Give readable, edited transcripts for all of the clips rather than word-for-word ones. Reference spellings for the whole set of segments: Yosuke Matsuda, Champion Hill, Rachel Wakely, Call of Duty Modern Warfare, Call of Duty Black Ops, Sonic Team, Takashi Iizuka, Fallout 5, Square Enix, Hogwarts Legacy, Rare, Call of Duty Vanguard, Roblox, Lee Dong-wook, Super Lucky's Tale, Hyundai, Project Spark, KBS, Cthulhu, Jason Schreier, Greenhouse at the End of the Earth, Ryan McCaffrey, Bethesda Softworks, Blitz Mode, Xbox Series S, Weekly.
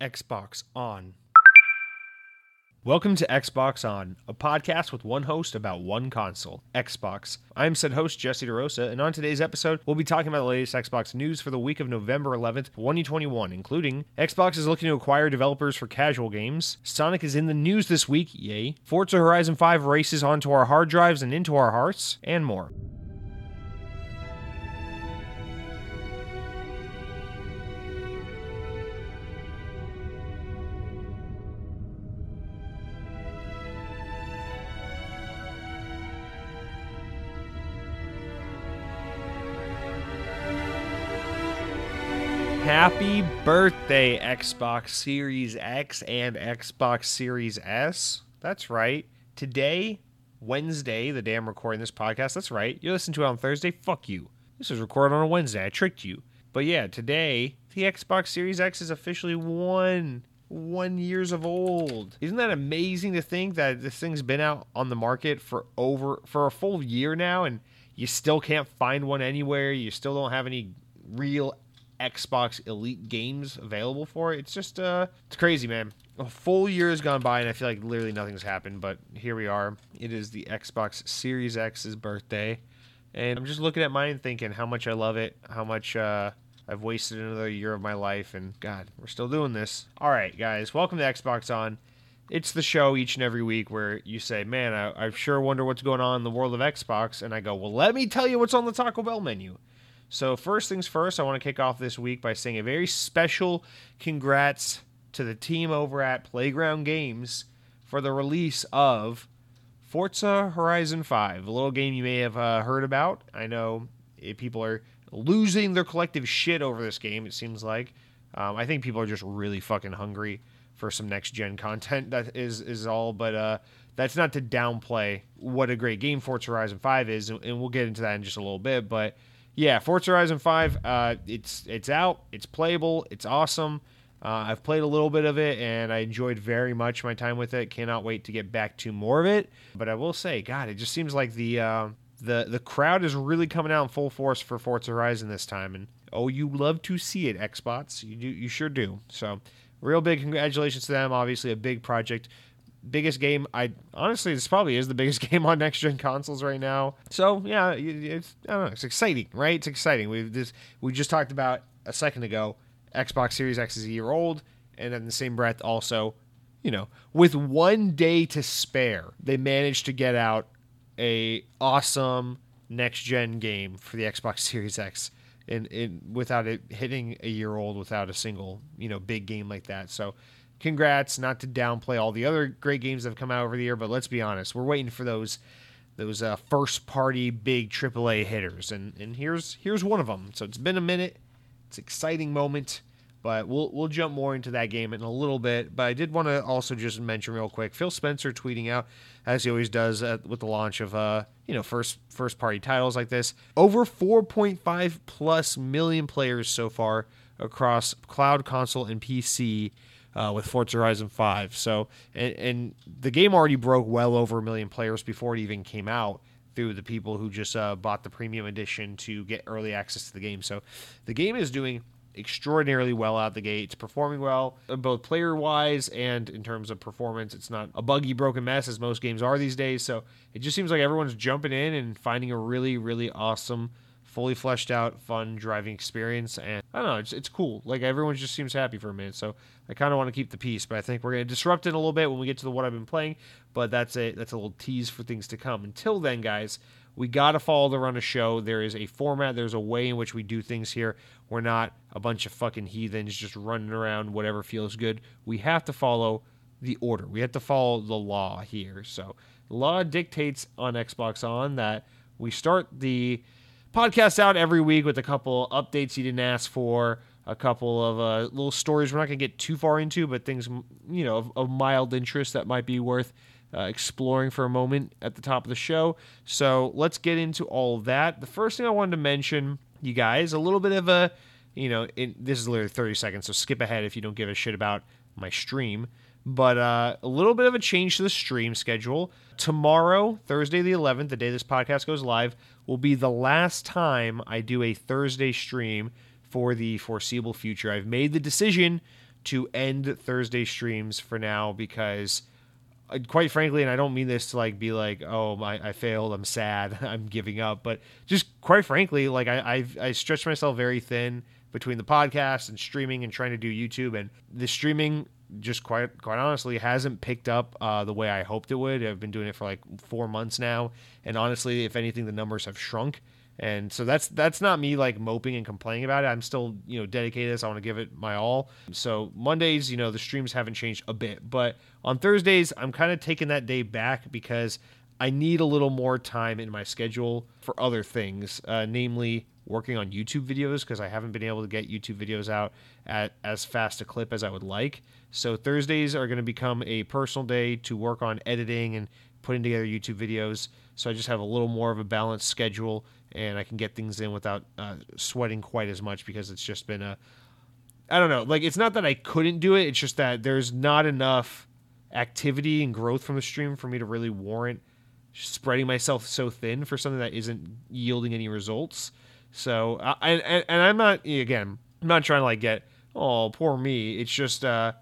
Xbox On. Welcome to Xbox On, a podcast with one host about one console, Xbox. I'm said host, Jesse DeRosa, and on today's episode, we'll be talking about the latest Xbox news for the week of November 11th, 2021, including Xbox is looking to acquire developers for casual games, Sonic is in the news this week, yay, Forza Horizon 5 races onto our hard drives and into our hearts, and more. Happy birthday, Xbox Series X and Xbox Series S. That's right. Today, Wednesday, the day I'm recording this podcast. That's right. You listen to it on Thursday. Fuck you. This was recorded on a Wednesday. I tricked you. But yeah, today, the Xbox Series X is officially one years of old. Isn't that amazing to think that this thing's been out on the market for a full year now, and you still can't find one anywhere. You still don't have any real Xbox Elite games available for it. It's just, it's crazy, man. A full year has gone by, and I feel like literally nothing's happened, but here we are. It is the Xbox Series X's birthday, and I'm just looking at mine thinking how much I love it, how much I've wasted another year of my life, and God, we're still doing this. All right, guys, welcome to Xbox On. It's the show each and every week where you say, man, I sure wonder what's going on in the world of Xbox, and I go, well, let me tell you what's on the Taco Bell menu. So first things first, I want to kick off this week by saying a very special congrats to the team over at Playground Games for the release of Forza Horizon 5, a little game you may have heard about. I know people are losing their collective shit over this game, it seems like. I think people are just really fucking hungry for some next-gen content, that is all, but that's not to downplay what a great game Forza Horizon 5 is, and we'll get into that in just a little bit, but yeah, Forza Horizon 5, it's out, it's playable, it's awesome. I've played a little bit of it, and I enjoyed very much my time with it. Cannot wait to get back to more of it. But I will say, God, it just seems like the crowd is really coming out in full force for Forza Horizon this time. And oh, you love to see it, Xbox. You sure do. So real big congratulations to them. Obviously a big project. Biggest game, honestly, this probably is the biggest game on next-gen consoles right now. So, yeah, it's exciting, right? It's exciting. We just talked about a second ago, Xbox Series X is a year old, and in the same breath also, you know, with one day to spare, they managed to get out a awesome next-gen game for the Xbox Series X. And without it hitting a year old, without a single, big game like that. So, congrats, not to downplay all the other great games that have come out over the year, but let's be honest, we're waiting for those first-party big AAA hitters, and here's one of them. So it's been a minute, it's an exciting moment, but we'll jump more into that game in a little bit, but I did want to also just mention real quick, Phil Spencer tweeting out, as he always does with the launch of, first-party titles like this, over 4.5 plus million players so far across cloud, console, and PC, with Forza Horizon 5. So, and the game already broke well over a million players before it even came out through the people who just bought the premium edition to get early access to the game. So the game is doing extraordinarily well out the gate. It's performing well, both player-wise and in terms of performance. It's not a buggy, broken mess as most games are these days. So it just seems like everyone's jumping in and finding a really, really awesome, fully fleshed out, fun driving experience, and I don't know, it's cool. Like, everyone just seems happy for a minute, so I kind of want to keep the peace, but I think we're going to disrupt it a little bit when we get to the what I've been playing, but that's a little tease for things to come. Until then, guys, we got to follow the run of show. There is a format, there's a way in which we do things here. We're not a bunch of fucking heathens just running around whatever feels good. We have to follow the order. We have to follow the law here. So law dictates on Xbox On that we start the podcast out every week with a couple updates you didn't ask for, a couple of little stories we're not going to get too far into, but things, of mild interest that might be worth exploring for a moment at the top of the show. So let's get into all of that. The first thing I wanted to mention, you guys, a little bit of a, this is literally 30 seconds, so skip ahead if you don't give a shit about my stream. But a little bit of a change to the stream schedule. Tomorrow, Thursday the 11th, the day this podcast goes live, will be the last time I do a Thursday stream for the foreseeable future. I've made the decision to end Thursday streams for now because, quite frankly, and I don't mean this to like be like, oh, I failed, I'm sad, I'm giving up, but just quite frankly, like I stretched myself very thin between the podcast and streaming and trying to do YouTube, and the streaming just quite honestly hasn't picked up the way I hoped it would. I've been doing it for like 4 months now, and honestly, if anything, the numbers have shrunk. And so that's not me like moping and complaining about it. I'm still, dedicated to this. I want to give it my all. So Mondays, the streams haven't changed a bit. But on Thursdays, I'm kind of taking that day back because I need a little more time in my schedule for other things, namely working on YouTube videos, because I haven't been able to get YouTube videos out at as fast a clip as I would like. So Thursdays are going to become a personal day to work on editing and putting together YouTube videos. So I just have a little more of a balanced schedule, and I can get things in without sweating quite as much, because it's just been I don't know, like it's not that I couldn't do it. It's just that there's not enough activity and growth from the stream for me to really warrant spreading myself so thin for something that isn't yielding any results. So and I'm not, again, I'm not trying to like get, oh, poor me. It's just, I'm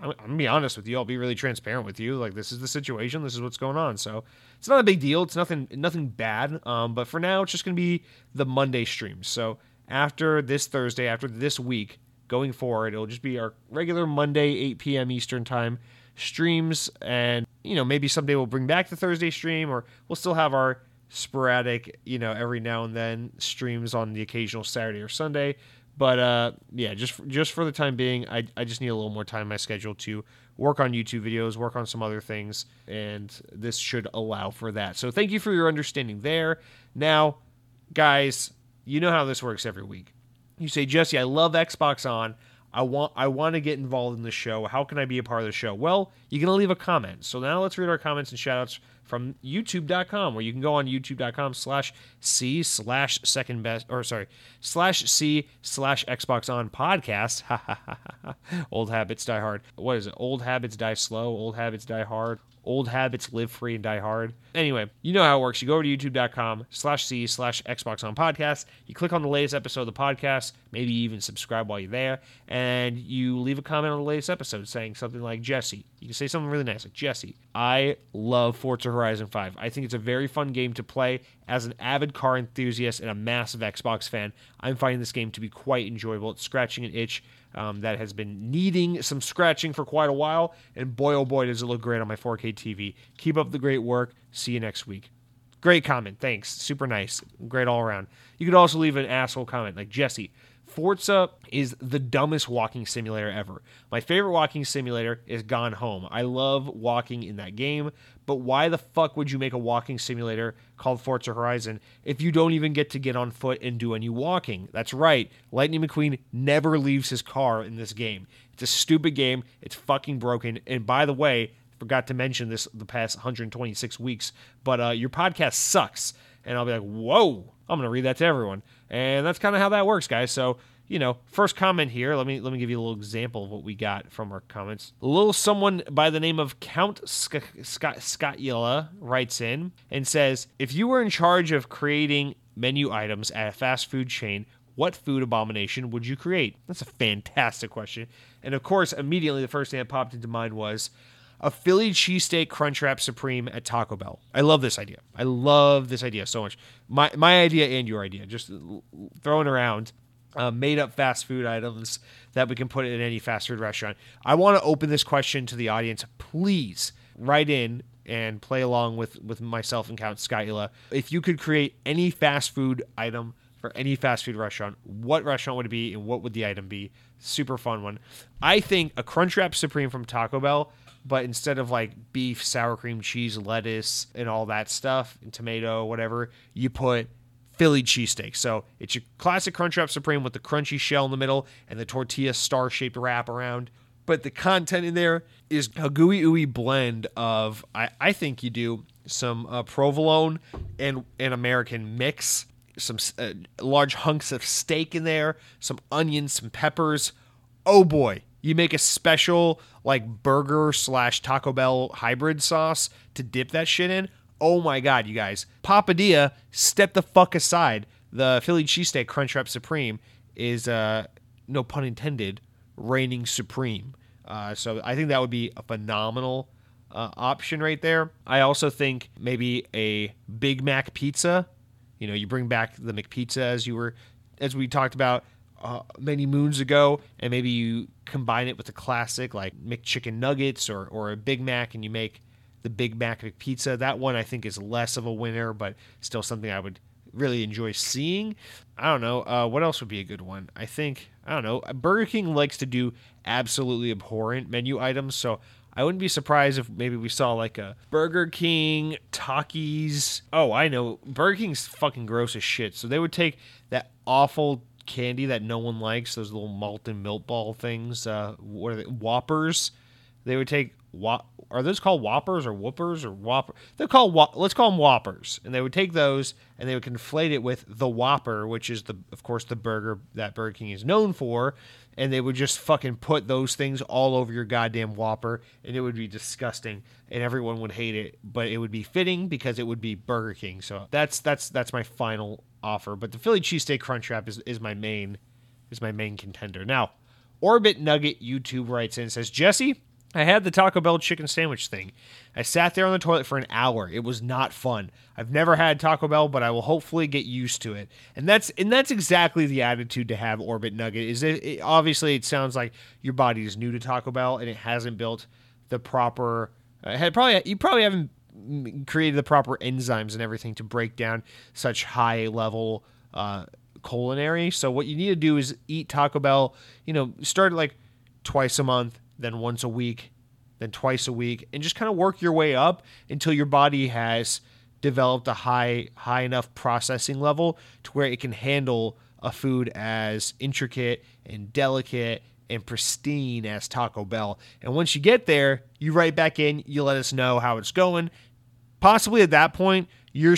going to be honest with you. I'll be really transparent with you. Like, this is the situation. This is what's going on. So it's not a big deal. It's nothing bad. But for now, it's just going to be the Monday streams. So after this Thursday, after this week, going forward, it'll just be our regular Monday, 8 p.m. Eastern time streams. And, maybe someday we'll bring back the Thursday stream, or we'll still have our sporadic, every now and then streams on the occasional Saturday or Sunday. But, yeah, just for the time being, I just need a little more time in my schedule to work on YouTube videos, work on some other things, and this should allow for that. So thank you for your understanding there. Now, guys, you know how this works every week. You say, Jesse, I love Xbox On. I want to get involved in the show. How can I be a part of the show? Well, you're going to leave a comment. So now let's read our comments and shout-outs from YouTube.com, where you can go on youtube.com/C/Xbox On Podcast. Old habits die hard. What is it? Old habits die slow. Old habits die hard. Old habits live free and die hard. Anyway, you know how it works. You go over to youtube.com/C/Xbox On Podcast. You click on the latest episode of the podcast, maybe even subscribe while you're there, and you leave a comment on the latest episode saying something like, Jesse. You can say something really nice like, Jesse, I love Forza Horizon 5. I think it's a very fun game to play. As an avid car enthusiast and a massive Xbox fan, I'm finding this game to be quite enjoyable. It's scratching an itch that has been needing some scratching for quite a while, and boy, oh boy, does it look great on my 4K TV. Keep up the great work. See you next week. Great comment. Thanks. Super nice. Great all around. You could also leave an asshole comment like, Jesse, Forza is the dumbest walking simulator ever. My favorite walking simulator is Gone Home. I love walking in that game, but why the fuck would you make a walking simulator called Forza Horizon if you don't even get on foot and do any walking? That's right. Lightning McQueen never leaves his car in this game. It's a stupid game. It's fucking broken. And by the way, forgot to mention this the past 126 weeks, but your podcast sucks. And I'll be like, whoa, I'm going to read that to everyone. And that's kind of how that works, guys. So, first comment here. Let me give you a little example of what we got from our comments. A little someone by the name of Count Scott Yella writes in and says, if you were in charge of creating menu items at a fast food chain, what food abomination would you create? That's a fantastic question. And, of course, immediately the first thing that popped into mind was a Philly cheesesteak Crunchwrap Supreme at Taco Bell. I love this idea. I love this idea so much. My idea and your idea, just throwing around made-up fast food items that we can put in any fast food restaurant. I want to open this question to the audience. Please write in and play along with myself and Count Skyla. If you could create any fast food item for any fast food restaurant, what restaurant would it be and what would the item be? Super fun one. I think a Crunchwrap Supreme from Taco Bell, but instead of like beef, sour cream, cheese, lettuce, and all that stuff, and tomato, whatever, you put Philly cheesesteak. So it's your classic Crunchwrap Supreme with the crunchy shell in the middle and the tortilla star-shaped wrap around. But the content in there is a gooey-ooey blend of, I think you do some provolone and an American mix, some large hunks of steak in there, some onions, some peppers. Oh boy. You make a special like burger/Taco Bell hybrid sauce to dip that shit in. Oh my God, you guys. Papadilla, step the fuck aside. The Philly cheesesteak Crunchwrap Supreme is, no pun intended, reigning supreme. So I think that would be a phenomenal option right there. I also think maybe a Big Mac pizza. You know, you bring back the McPizza as we talked about many moons ago, and maybe you combine it with a classic like McChicken Nuggets or a Big Mac, and you make the Big Mac McPizza. That one I think is less of a winner, but still something I would really enjoy seeing. I don't know. What else would be a good one? Burger King likes to do absolutely abhorrent menu items, so I wouldn't be surprised if maybe we saw like a Burger King, Takis. Oh, I know. Burger King's fucking gross as shit. So they would take that awful candy that no one likes, those little malt and milk ball things. What are they? Whoppers. They would take... Are those called Whoppers or Whoopers or Whopper? They're called... Let's call them Whoppers. And they would take those and they would conflate it with the Whopper, which is, of course, the burger that Burger King is known for. And they would just fucking put those things all over your goddamn Whopper, and it would be disgusting, and everyone would hate it, but it would be fitting because it would be Burger King. So that's my final offer. But the Philly cheesesteak Crunchwrap is my main contender. Now, Orbit Nugget YouTube writes in and says, Jesse, I had the Taco Bell chicken sandwich thing. I sat there on the toilet for an hour. It was not fun. I've never had Taco Bell, but I will hopefully get used to it. And that's exactly the attitude to have, Orbit Nugget. Obviously, it sounds like your body is new to Taco Bell and it hasn't built the proper... You probably haven't created the proper enzymes and everything to break down such high-level culinary. So what you need to do is eat Taco Bell, start like twice a month, then once a week, then twice a week, and just kind of work your way up until your body has developed a high enough processing level to where it can handle a food as intricate and delicate and pristine as Taco Bell. And once you get there, you write back in, you let us know how it's going. Possibly at that point, your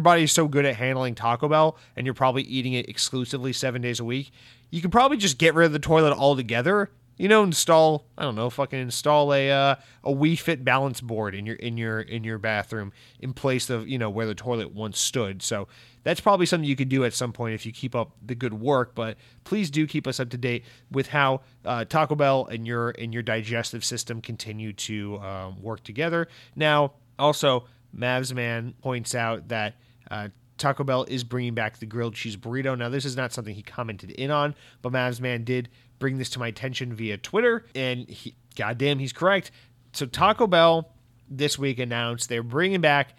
body's so good at handling Taco Bell and you're probably eating it exclusively 7 days a week, you can probably just get rid of the toilet altogether. Install a Wii Fit balance board in your bathroom in place of, where the toilet once stood. So that's probably something you could do at some point if you keep up the good work, but please do keep us up to date with how Taco Bell and your digestive system continue to work together. Now, also, Mavsman points out that Taco Bell is bringing back the grilled cheese burrito. Now, this is not something he commented in on, but Mavsman did bring this to my attention via Twitter, and he's correct. So Taco Bell this week announced they're bringing back,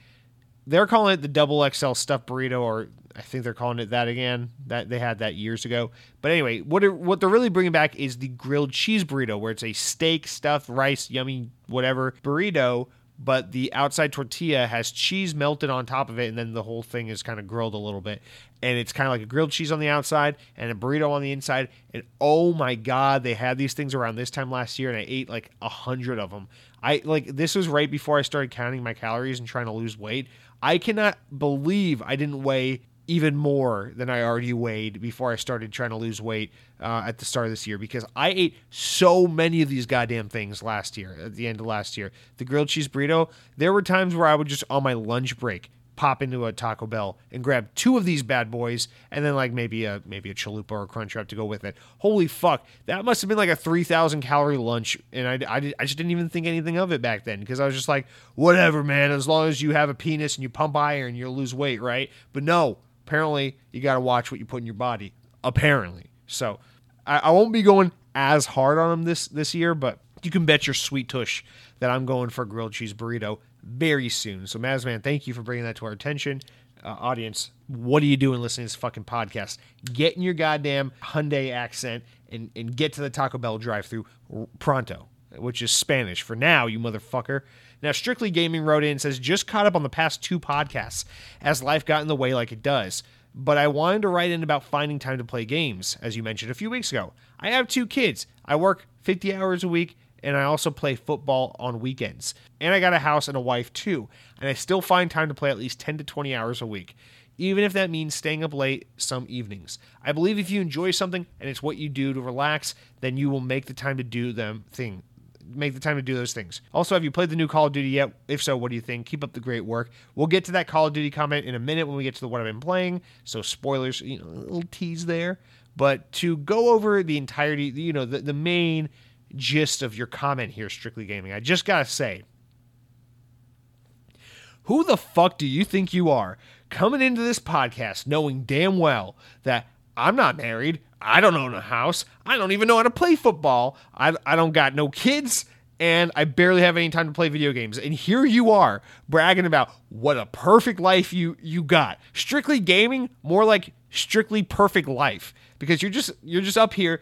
they're calling it the double XL stuffed burrito, or I think they're calling it that again, that they had that years ago. But anyway, what they're really bringing back is the grilled cheese burrito, where it's a steak, stuffed, rice, yummy, whatever burrito, but the outside tortilla has cheese melted on top of it, and then the whole thing is kind of grilled a little bit. And it's kind of like a grilled cheese on the outside and a burrito on the inside. And oh my God, they had these things around this time last year, and I ate like 100 of them. This was right before I started counting my calories and trying to lose weight. I cannot believe I didn't weigh even more than I already weighed before I started trying to lose weight at the start of this year, because I ate so many of these goddamn things last year, at the end of last year. The grilled cheese burrito, there were times where I would just, on my lunch break, pop into a Taco Bell and grab two of these bad boys, and then like maybe a chalupa or a Crunchwrap to go with it. Holy fuck, that must have been like a 3,000 calorie lunch, and I just didn't even think anything of it back then, because I was just like, whatever, man, as long as you have a penis and you pump iron, you'll lose weight, right? But no, apparently, you got to watch what you put in your body, apparently. So I won't be going as hard on them this year, but you can bet your sweet tush that I'm going for a grilled cheese burrito very soon. So, Mazman, thank you for bringing that to our attention. Audience, what are you doing listening to this fucking podcast? Get in your goddamn Hyundai accent and get to the Taco Bell drive-thru pronto, which is Spanish for now, you motherfucker. Now, Strictly Gaming wrote in and says, just caught up on the past two podcasts as life got in the way like it does. But I wanted to write in about finding time to play games, as you mentioned a few weeks ago. I have two kids. I work 50 hours a week, and I also play football on weekends. And I got a house and a wife, too. And I still find time to play at least 10 to 20 hours a week, even if that means staying up late some evenings. I believe if you enjoy something and it's what you do to relax, then you will make the time to do them thing. Make the time to do those things. Also, have you played the new Call of Duty yet? If so, what do you think? Keep up the great work. We'll get to that Call of Duty comment in a minute when we get to what I've been playing. So spoilers, a little tease there. But to go over the entirety, you know, the main gist of your comment here, Strictly Gaming, I just got to say, who the fuck do you think you are coming into this podcast knowing damn well that I'm not married, I don't own a house, I don't even know how to play football, I don't got no kids, and I barely have any time to play video games. And here you are bragging about what a perfect life you got. Strictly Gaming, more like Strictly Perfect Life, because you're just up here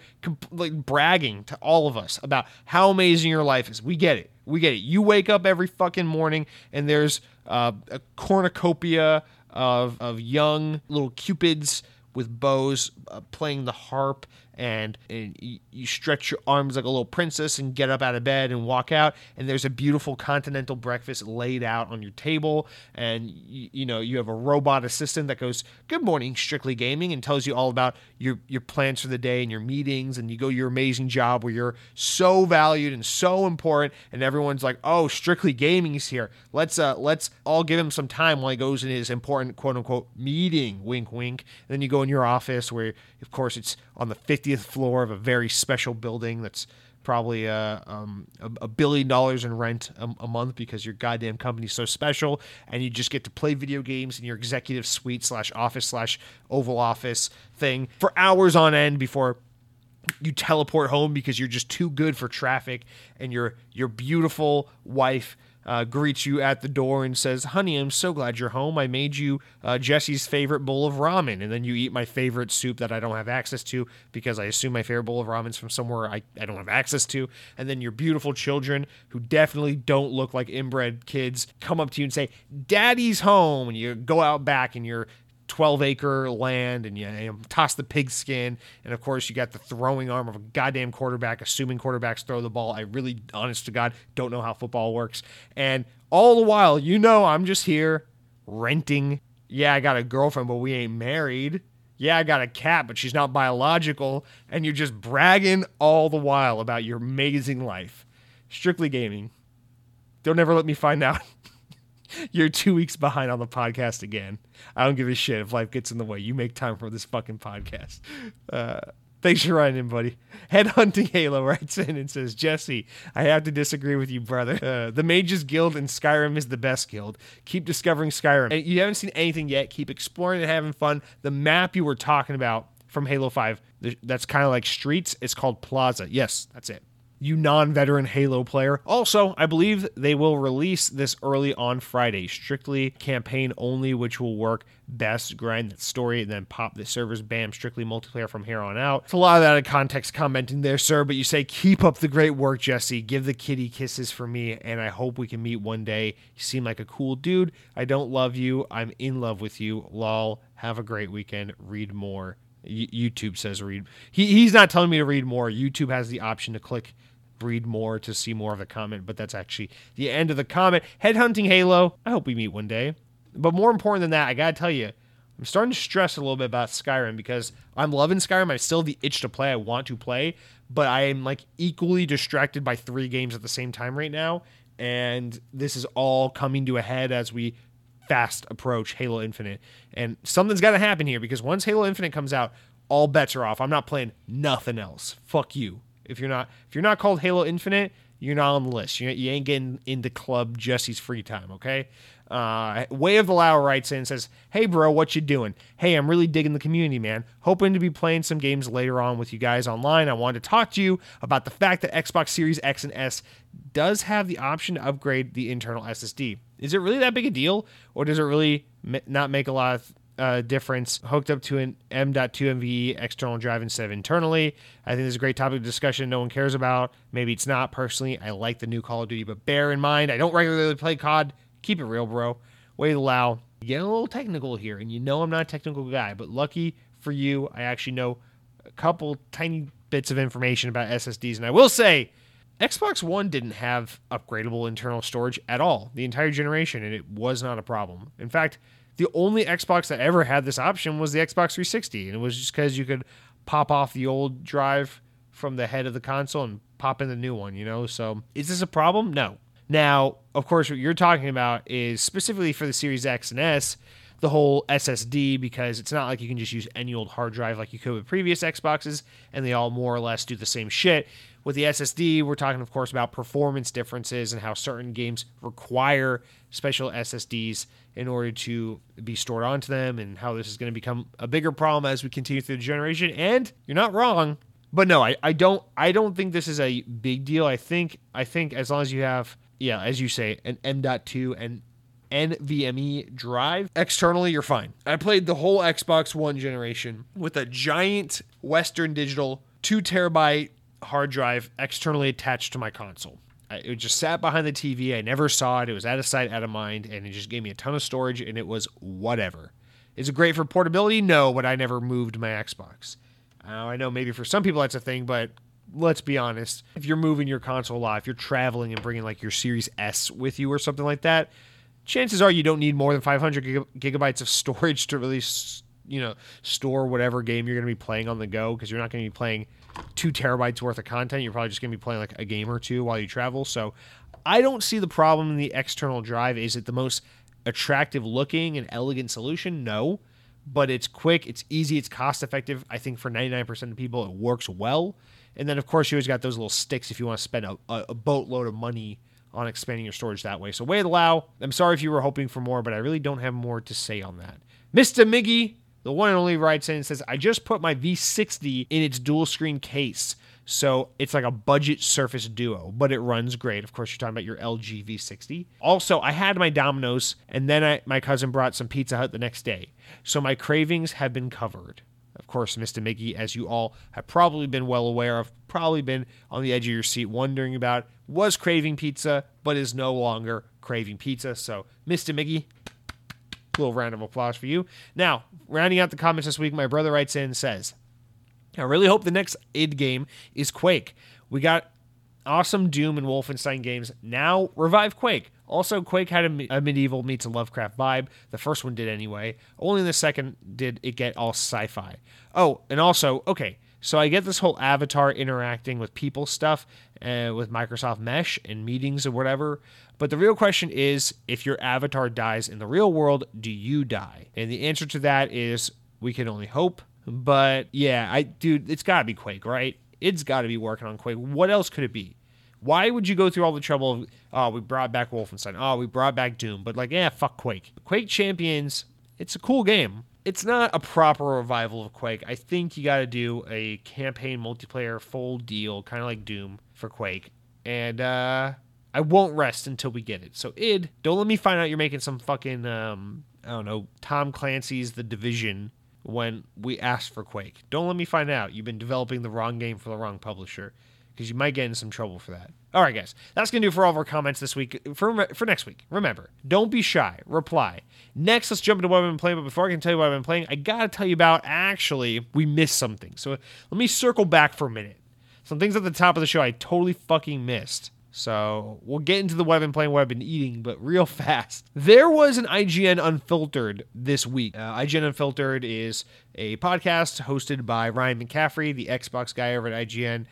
like bragging to all of us about how amazing your life is. We get it. We get it. You wake up every fucking morning and there's a cornucopia of young little cupids with bows playing the harp, and you stretch your arms like a little princess and get up out of bed and walk out, and there's a beautiful continental breakfast laid out on your table, and you know, you have a robot assistant that goes, "Good morning, Strictly Gaming," and tells you all about your plans for the day and your meetings, and you go your amazing job where you're so valued and so important, and everyone's like, "Oh, Strictly Gaming's here. Let's all give him some time while he goes in his important quote-unquote meeting," wink, wink. And then you go in your office where, of course, it's on the 50th floor of a very special building that's probably $1 billion in rent a month because your goddamn company's so special, and you just get to play video games in your executive suite /office/Oval Office thing for hours on end before you teleport home because you're just too good for traffic, and your beautiful wife greets you at the door and says, "Honey, I'm so glad you're home. I made you Jesse's favorite bowl of ramen." And then you eat my favorite soup that I don't have access to because I assume my favorite bowl of ramen's from somewhere I don't have access to. And then your beautiful children, who definitely don't look like inbred kids, come up to you and say, "Daddy's home." And you go out back in your 12-acre land and you toss the pigskin. And of course, you got the throwing arm of a goddamn quarterback, assuming quarterbacks throw the ball. I really, honest to God, don't know how football works. And all the while, you know, I'm just here renting. Yeah, I got a girlfriend, but we ain't married. Yeah, I got a cat, but she's not biological. And you're just bragging all the while about your amazing life. Strictly Gaming, don't ever let me find out you're 2 weeks behind on the podcast again. I don't give a shit if life gets in the way. You make time for this fucking podcast. Thanks for writing in, buddy. Headhunting Halo writes in and says, "Jesse, I have to disagree with you, brother. The Mages Guild in Skyrim is the best guild. Keep discovering Skyrim. And you haven't seen anything yet. Keep exploring and having fun. The map you were talking about from Halo 5, that's kind of like streets. It's called Plaza. Yes, that's it. You non-veteran Halo player. Also, I believe they will release this early on Friday. Strictly campaign only, which will work best. Grind that story and then pop the servers. Bam, strictly multiplayer from here on out." It's a lot of that out of context commenting there, sir, but you say, "Keep up the great work, Jesse. Give the kitty kisses for me, and I hope we can meet one day. You seem like a cool dude. I don't love you. I'm in love with you. Lol. Have a great weekend. Read more." YouTube says read. He's not telling me to read more. YouTube has the option to click read more to see more of the comment, but that's actually the end of the comment. Headhunting Halo, I hope we meet one day. But more important than that, I gotta tell you, I'm starting to stress a little bit about Skyrim because I'm loving Skyrim. I still have the itch to play. I want to play, but I am like equally distracted by three games at the same time right now, and this is all coming to a head as we fast approach Halo Infinite, and something's got to happen here because once Halo Infinite comes out, all bets are off. I'm not playing nothing else. Fuck you. If you're not called Halo Infinite, you're not on the list. You ain't getting into Club Jesse's free time, okay? Way of the Lao writes in and says, "Hey, bro, what you doing? Hey, I'm really digging the community, man. Hoping to be playing some games later on with you guys online. I wanted to talk to you about the fact that Xbox Series X and S does have the option to upgrade the internal SSD. Is it really that big a deal, or does it really not make a lot of difference hooked up to an M.2 MVE external drive instead of internally? I think this is a great topic of discussion no one cares about. Maybe it's not. Personally, I like the new Call of Duty, but bear in mind, I don't regularly play COD. Keep it real, bro." Way to allow. You get a little technical here, and you know I'm not a technical guy, but lucky for you, I actually know a couple tiny bits of information about SSDs, and I will say Xbox One didn't have upgradable internal storage at all, the entire generation, and it was not a problem. In fact, the only Xbox that ever had this option was the Xbox 360, and it was just because you could pop off the old drive from the head of the console and pop in the new one, you know? So is this a problem? No. Now, of course, what you're talking about is specifically for the Series X and S, the whole SSD, because it's not like you can just use any old hard drive like you could with previous Xboxes, and they all more or less do the same shit. With the SSD, we're talking, of course, about performance differences and how certain games require special SSDs in order to be stored onto them, and how this is going to become a bigger problem as we continue through the generation. And you're not wrong. But no, I don't think this is a big deal. I think as long as you have, as you say, an M.2 and NVMe drive externally, you're fine. I played the whole Xbox One generation with a giant Western Digital 2 terabyte hard drive externally attached to my console. It just sat behind the TV. I never saw it. It was out of sight, out of mind, and it just gave me a ton of storage, and it was whatever. Is it great for portability? No, but I never moved my Xbox. I know maybe for some people that's a thing, but let's be honest. If you're moving your console a lot, if you're traveling and bringing like your Series S with you or something like that, chances are you don't need more than 500 gigabytes of storage to really, store whatever game you're going to be playing on the go, because you're not going to be playing 2 terabytes worth of content. You're probably just going to be playing like a game or two while you travel. So I don't see the problem in the external drive. Is it the most attractive looking and elegant solution? No, but it's quick, it's easy, it's cost effective. I think for 99% of people, it works well. And then of course you always got those little sticks if you want to spend a boatload of money on expanding your storage that way. So way to allow. I'm sorry if you were hoping for more, but I really don't have more to say on that. Mr. Miggy, the one and only, writes in and says, I just put my V60 in its dual screen case. So it's like a budget Surface Duo, but it runs great. Of course, you're talking about your LG V60. Also, I had my Domino's, and then my cousin brought some Pizza Hut the next day. So my cravings have been covered. Of course, Mr. Miggy, as you all have probably been well aware of, probably been on the edge of your seat wondering about, was craving pizza, but is no longer craving pizza. So, Mr. Miggy, little round of applause for you. Now, rounding out the comments this week, my brother writes in and says, I really hope the next id game is Quake. We got awesome Doom and Wolfenstein games. Now, revive Quake. Also, Quake had a medieval meets a Lovecraft vibe. The first one did anyway. Only in the second did it get all sci-fi. Oh, and also, okay, so I get this whole avatar interacting with people stuff with Microsoft Mesh and meetings or whatever. But the real question is, if your avatar dies in the real world, do you die? And the answer to that is, we can only hope. But yeah, dude, it's got to be Quake, right? It's got to be working on Quake. What else could it be? Why would you go through all the trouble of, oh, we brought back Wolfenstein, oh, we brought back Doom, but like, yeah, fuck Quake. Quake Champions, it's a cool game. It's not a proper revival of Quake. I think you got to do a campaign multiplayer full deal, kind of like Doom for Quake. And I won't rest until we get it. So id, don't let me find out you're making some fucking, I don't know, Tom Clancy's The Division when we asked for Quake. Don't let me find out you've been developing the wrong game for the wrong publisher, because you might get in some trouble for that. All right, guys, that's going to do for all of our comments this week. For next week, remember, don't be shy. Reply. Next, let's jump into what I've been playing. But before I can tell you what I've been playing, I got to tell you about, actually, we missed something. So let me circle back for a minute. Some things at the top of the show I totally fucking missed. So we'll get into the what I've been playing, what I've been eating, but real fast. There was an IGN Unfiltered this week. IGN Unfiltered is a podcast hosted by Ryan McCaffrey, the Xbox guy over at IGN,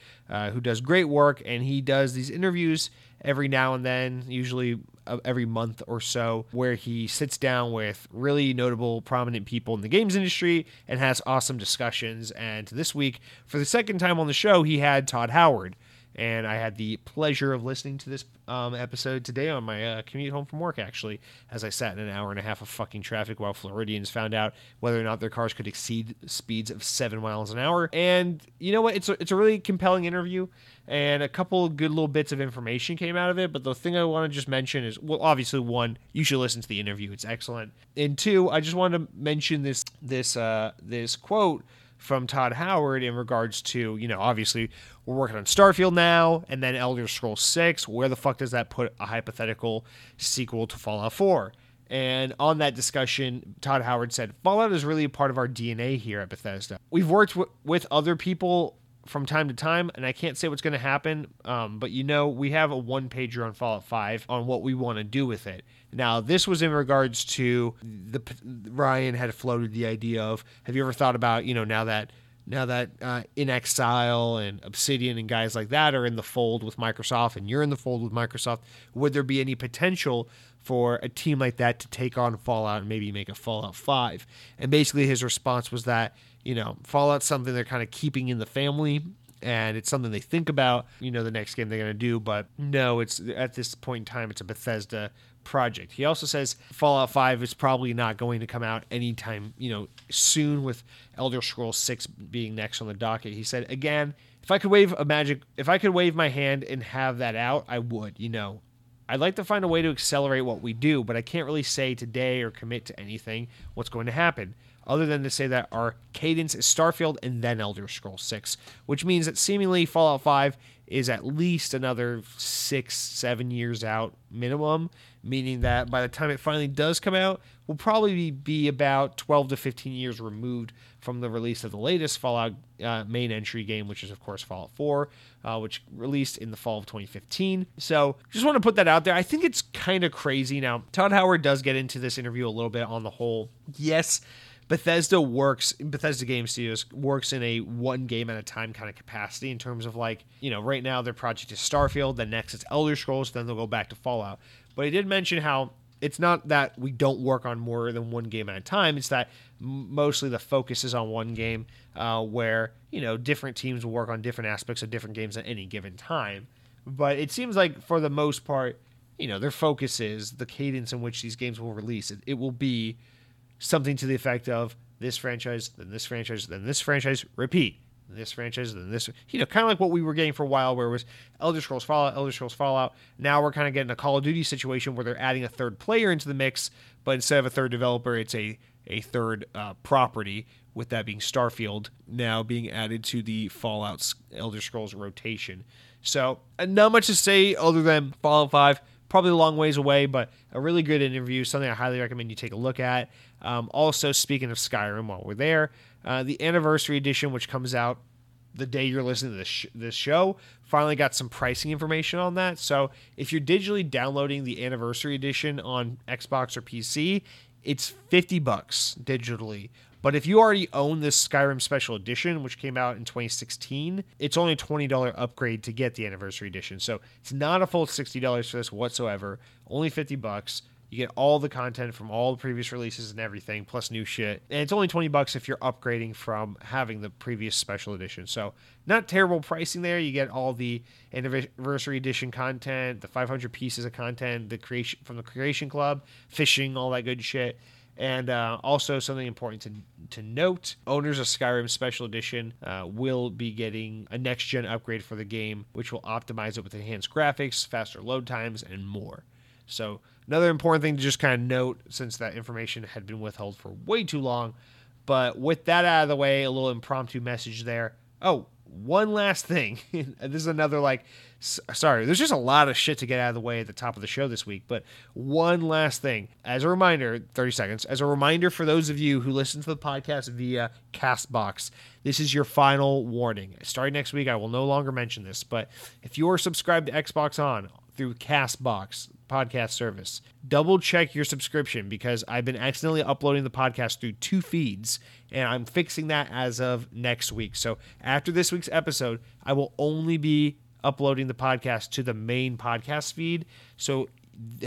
who does great work, and he does these interviews every now and then, usually every month or so, where he sits down with really notable, prominent people in the games industry and has awesome discussions. And this week, for the second time on the show, he had Todd Howard. And I had the pleasure of listening to this episode today on my commute home from work, actually, as I sat in an hour and a half of fucking traffic while Floridians found out whether or not their cars could exceed speeds of 7 miles an hour. And you know what? It's a really compelling interview, and a couple of good little bits of information came out of it. But the thing I want to just mention is, well, obviously, one, you should listen to the interview. It's excellent. And two, I just wanted to mention this quote from Todd Howard in regards to, obviously we're working on Starfield now, and then Elder Scrolls 6. Where the fuck does that put a hypothetical sequel to Fallout 4? And on that discussion, Todd Howard said, Fallout is really a part of our DNA here at Bethesda. We've worked with other people from time to time, and I can't say what's going to happen, but we have a one-pager on Fallout 5 on what we want to do with it. Now, this was in regards to Ryan had floated the idea of, have you ever thought about, now that now that In Exile and Obsidian and guys like that are in the fold with Microsoft and you're in the fold with Microsoft, would there be any potential for a team like that to take on Fallout and maybe make a Fallout 5? And basically his response was that, you know, Fallout's something they're kind of keeping in the family, and it's something they think about, you know, the next game they're going to do. But no, it's at this point in time, it's a Bethesda project. He also says Fallout 5 is probably not going to come out anytime, you know, soon, with Elder Scrolls 6 being next on the docket. He said, again, if I could wave my hand and have that out, I would, you know. I'd like to find a way to accelerate what we do, but I can't really say today or commit to anything what's going to happen, other than to say that our cadence is Starfield and then Elder Scrolls 6, which means that seemingly Fallout 5 is at least another 6-7 years out minimum, meaning that by the time it finally does come out, we'll probably be about 12 to 15 years removed from the release of the latest Fallout main entry game, which is, of course, Fallout 4, which released in the fall of 2015. So just want to put that out there. I think it's kind of crazy. Now, Todd Howard does get into this interview a little bit on the whole, yes, Bethesda Game Studios works in a one game at a time kind of capacity, in terms of, like, you know, right now their project is Starfield, then next it's Elder Scrolls, then they'll go back to Fallout. But he did mention how it's not that we don't work on more than one game at a time. It's that mostly the focus is on one game, where, you know, different teams will work on different aspects of different games at any given time. But it seems like for the most part, you know, their focus is the cadence in which these games will release. It will be something to the effect of this franchise, then this franchise, then this franchise, repeat. This franchise, then this. You know, kind of like what we were getting for a while, where it was Elder Scrolls Fallout, Elder Scrolls Fallout. Now we're kind of getting a Call of Duty situation where they're adding a third player into the mix, but instead of a third developer, it's a third property, with that being Starfield now being added to the Fallout Elder Scrolls rotation. So not much to say other than Fallout 5. Probably a long ways away, but a really good interview, something I highly recommend you take a look at. Also, speaking of Skyrim, while we're there, the Anniversary Edition, which comes out the day you're listening to this show, finally got some pricing information on that. So if you're digitally downloading the Anniversary Edition on Xbox or PC, it's $50 digitally. But if you already own this Skyrim Special Edition, which came out in 2016, it's only a $20 upgrade to get the Anniversary Edition. So it's not a full $60 for this whatsoever, only $50. You get all the content from all the previous releases and everything, plus new shit. And it's only $20 if you're upgrading from having the previous Special Edition. So not terrible pricing there. You get all the Anniversary Edition content, the 500 pieces of content, the creation from the Creation Club, fishing, all that good shit. And also something important to note, owners of Skyrim Special Edition will be getting a next-gen upgrade for the game, which will optimize it with enhanced graphics, faster load times, and more. So another important thing to just kind of note, since that information had been withheld for way too long. But with that out of the way, a little impromptu message there. Oh, one last thing. This is another, like, sorry, there's just a lot of shit to get out of the way at the top of the show this week, but one last thing. As a reminder, 30 seconds, as a reminder for those of you who listen to the podcast via CastBox, this is your final warning. Starting next week, I will no longer mention this, but if you are subscribed to Xbox On through CastBox podcast service, double check your subscription, because I've been accidentally uploading the podcast through two feeds, and I'm fixing that as of next week. So after this week's episode, I will only be uploading the podcast to the main podcast feed. So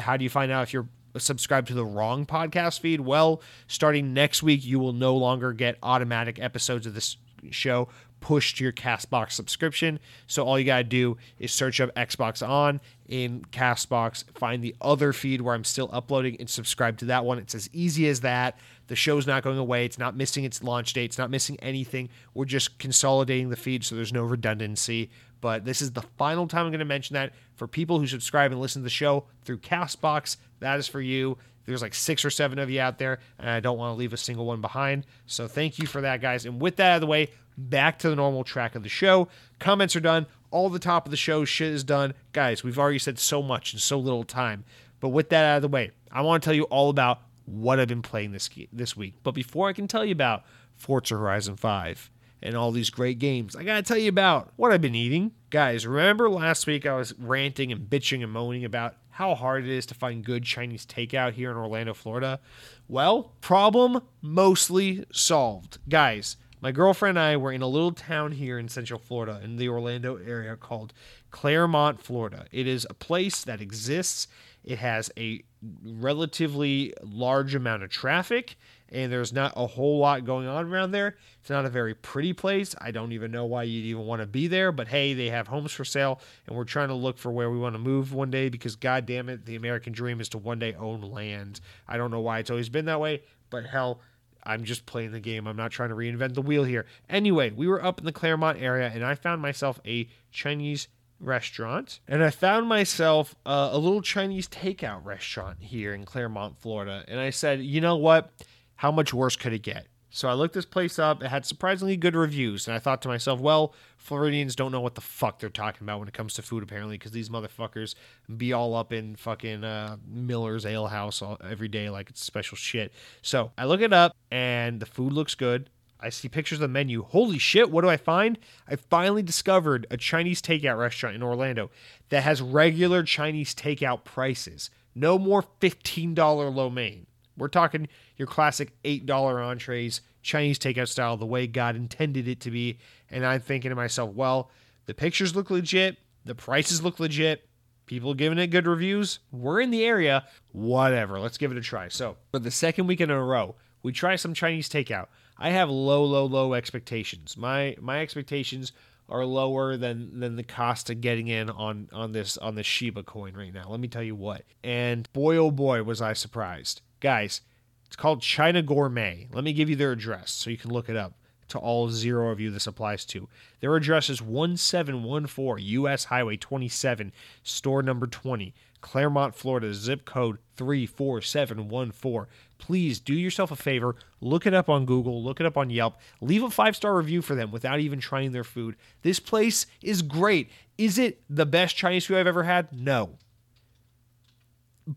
how do you find out if you're subscribed to the wrong podcast feed? Well, starting next week, you will no longer get automatic episodes of this show pushed to your CastBox subscription. So all you got to do is search up Xbox On in CastBox, find the other feed where I'm still uploading, and subscribe to that one. It's as easy as that. The show's not going away. It's not missing its launch date. It's not missing anything. We're just consolidating the feed so there's no redundancy. But this is the final time I'm going to mention that. For people who subscribe and listen to the show through CastBox, that is for you. There's like 6 or 7 of you out there, and I don't want to leave a single one behind. So thank you for that, guys. And with that out of the way, back to the normal track of the show. Comments are done. All the top of the show shit is done. Guys, we've already said so much in so little time. But with that out of the way, I want to tell you all about what I've been playing this week. But before I can tell you about Forza Horizon 5 and all these great games, I got to tell you about what I've been eating. Guys, remember last week I was ranting and bitching and moaning about how hard it is to find good Chinese takeout here in Orlando, Florida? Well, problem mostly solved. Guys, My girlfriend and I were in a little town here in Central Florida in the Orlando area called Clermont, Florida. It is a place that exists. It has a relatively large amount of traffic, and there's not a whole lot going on around there. It's not a very pretty place. I don't even know why you'd even want to be there, but hey, they have homes for sale, and we're trying to look for where we want to move one day because, God damn it, the American dream is to one day own land. I don't know why it's always been that way, but hell, I'm just playing the game. I'm not trying to reinvent the wheel here. Anyway, we were up in the Clermont area, and I found myself a Chinese restaurant, and I found myself a little Chinese takeout restaurant here in Clermont, Florida. And I said, you know what? How much worse could it get? So I looked this place up. It had surprisingly good reviews. And I thought to myself, well, Floridians don't know what the fuck they're talking about when it comes to food, apparently, because these motherfuckers be all up in fucking Miller's Ale House every day like it's special shit. So I look it up, and the food looks good. I see pictures of the menu. Holy shit, what do I find? I finally discovered a Chinese takeout restaurant in Orlando that has regular Chinese takeout prices. No more $15 lo mein. We're talking your classic $8 entrees, Chinese takeout style, the way God intended it to be. And I'm thinking to myself, well, the pictures look legit. The prices look legit. People giving it good reviews. We're in the area. Whatever. Let's give it a try. So for the second weekend in a row, we try some Chinese takeout. I have low expectations. My expectations are lower than the cost of getting in on the Shiba coin right now. Let me tell you what. And boy, oh boy, was I surprised. Guys, it's called China Gourmet. Let me give you their address so you can look it up. To all 0 of you this applies to. Their address is 1714 U.S. Highway 27, store number 20, Clermont, Florida, zip code 34714. Please do yourself a favor, look it up on Google, look it up on Yelp, leave a 5-star review for them without even trying their food. This place is great. Is it the best Chinese food I've ever had? No.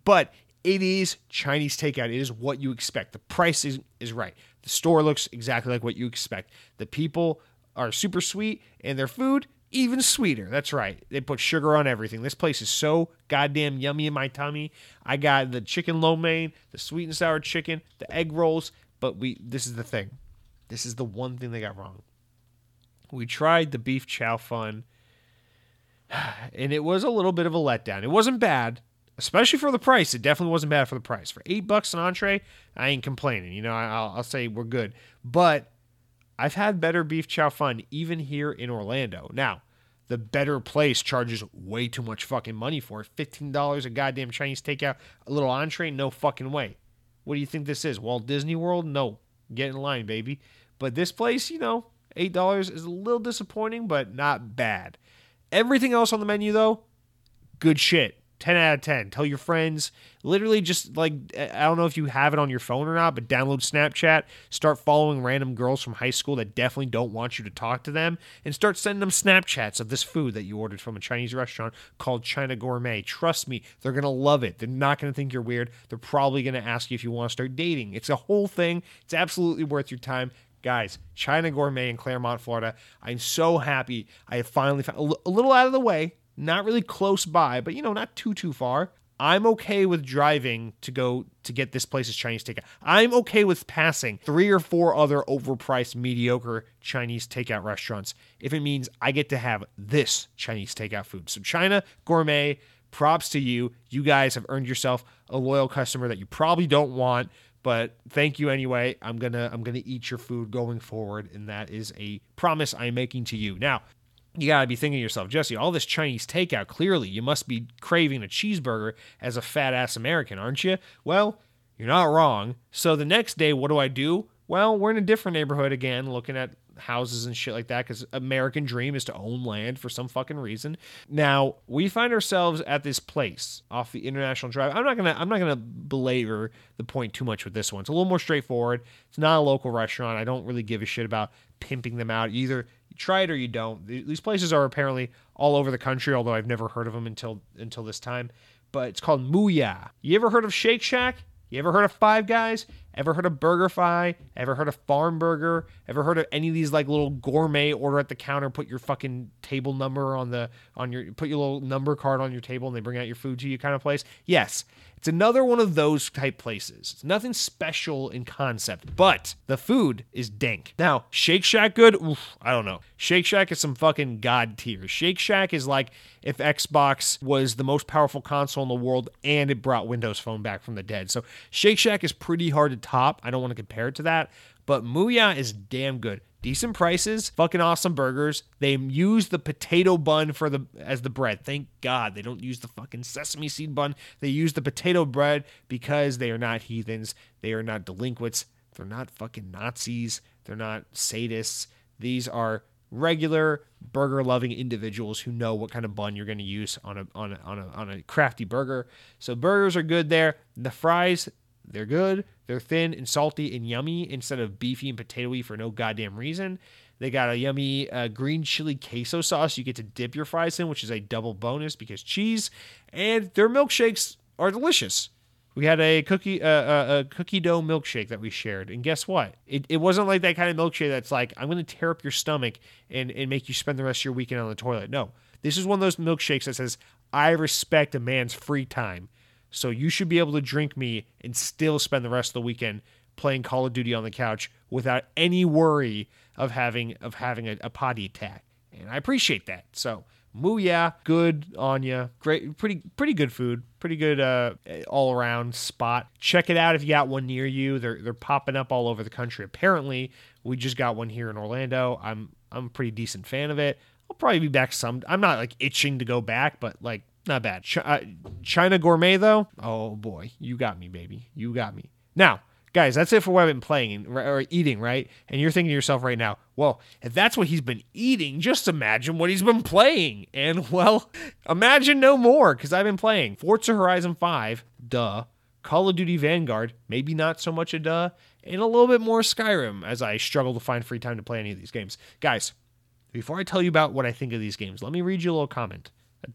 But it is Chinese takeout. It is what you expect. The price is right. The store looks exactly like what you expect. The people are super sweet, and their food, even sweeter. That's right. They put sugar on everything. This place is so goddamn yummy in my tummy. I got the chicken lo mein, the sweet and sour chicken, the egg rolls, but this is the thing. This is the one thing they got wrong. We tried the beef chow fun, and it was a little bit of a letdown. It wasn't bad, especially for the price. It definitely wasn't bad for the price. For $8 an entree, I ain't complaining. You know, I'll say we're good, but I've had better beef chow fun even here in Orlando. Now, the better place charges way too much fucking money for it. $15 a goddamn Chinese takeout, a little entree, no fucking way. What do you think this is? Walt Disney World? No. Get in line, baby. But this place, you know, $8 is a little disappointing, but not bad. Everything else on the menu, though, good shit. 10 out of 10. Tell your friends. Literally just like, I don't know if you have it on your phone or not, but download Snapchat. Start following random girls from high school that definitely don't want you to talk to them. And start sending them Snapchats of this food that you ordered from a Chinese restaurant called China Gourmet. Trust me, they're going to love it. They're not going to think you're weird. They're probably going to ask you if you want to start dating. It's a whole thing. It's absolutely worth your time. Guys, China Gourmet in Clermont, Florida. I'm so happy I have finally found a little out of the way. Not really close by, but, you know, not too far. I'm okay with driving to go to get this place's Chinese takeout. I'm okay with passing 3 or 4 other overpriced, mediocre Chinese takeout restaurants if it means I get to have this Chinese takeout food. So China Gourmet, props to you. You guys have earned yourself a loyal customer that you probably don't want, but thank you anyway. I'm gonna eat your food going forward, and that is a promise I'm making to you. Now, you got to be thinking to yourself, Jesse, all this Chinese takeout, clearly you must be craving a cheeseburger as a fat-ass American, aren't you? Well, you're not wrong. So the next day, what do? Well, we're in a different neighborhood again, looking at houses and shit like that, because American dream is to own land for some fucking reason. Now, we find ourselves at this place off the International Drive. I'm not gonna belabor the point too much with this one. It's a little more straightforward. It's not a local restaurant. I don't really give a shit about pimping them out. You either try it or you don't. These places are apparently all over the country, although I've never heard of them until this time. But it's called Mooyah. You ever heard of Shake Shack? You ever heard of Five Guys? Ever heard of BurgerFi? Ever heard of Farm Burger? Ever heard of any of these like little gourmet order at the counter, put your fucking table number put your little number card on your table and they bring out your food to you kind of place? Yes. It's another one of those type places. It's nothing special in concept, but the food is dank. Now, Shake Shack good? Oof, I don't know. Shake Shack is some fucking god tier. Shake Shack is like if Xbox was the most powerful console in the world and it brought Windows Phone back from the dead. So Shake Shack is pretty hard to top. I don't want to compare it to that, but Mooyah is damn good. Decent prices, fucking awesome burgers. They use the potato bun as the bread. Thank God they don't use the fucking sesame seed bun. They use the potato bread because they are not heathens. They are not delinquents. They're not fucking Nazis. They're not sadists. These are regular burger-loving individuals who know what kind of bun you're going to use on a crafty burger. So burgers are good there. The fries, they're good. They're thin and salty and yummy instead of beefy and potatoey for no goddamn reason. They got a yummy green chili queso sauce you get to dip your fries in, which is a double bonus because cheese. And their milkshakes are delicious. We had a cookie dough milkshake that we shared. And guess what? It wasn't like that kind of milkshake that's like, I'm going to tear up your stomach and make you spend the rest of your weekend on the toilet. No, this is one of those milkshakes that says, I respect a man's free time. So you should be able to drink me and still spend the rest of the weekend playing Call of Duty on the couch without any worry of having a potty attack. And I appreciate that. So Mooyah, good on ya. Great, pretty good food. Pretty good all around spot. Check it out if you got one near you. They're popping up all over the country. Apparently, we just got one here in Orlando. I'm a pretty decent fan of it. I'll probably be back some. I'm not like itching to go back, but like. Not bad. China Gourmet, though? Oh, boy. You got me, baby. You got me. Now, guys, that's it for what I've been playing or eating, right? And you're thinking to yourself right now, well, if that's what he's been eating, just imagine what he's been playing. And, well, imagine no more, because I've been playing Forza Horizon 5, duh. Call of Duty Vanguard, maybe not so much a duh. And a little bit more Skyrim, as I struggle to find free time to play any of these games. Guys, before I tell you about what I think of these games, let me read you a little comment.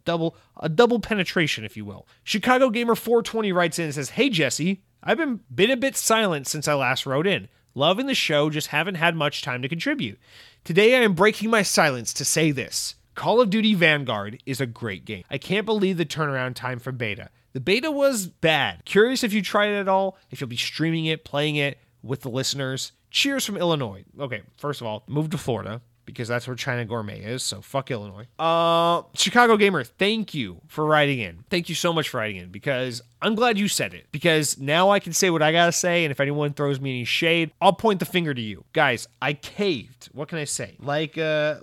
A double penetration, if you will. Chicago Gamer 420 writes in and says, "Hey Jesse, I've been a bit silent since I last wrote in. Loving the show, just haven't had much time to contribute. Today I am breaking my silence to say this. Call of Duty Vanguard is a great game. I can't believe the turnaround time for beta. The beta was bad. Curious if you tried it at all, if you'll be streaming it, playing it with the listeners. Cheers from Illinois." Okay, first of all, move to Florida, because that's where China Gourmet is, so fuck Illinois. Chicago Gamer, thank you for writing in. Thank you so much for writing in, because I'm glad you said it. Because now I can say what I gotta say, and if anyone throws me any shade, I'll point the finger to you. Guys, I caved. What can I say? Like a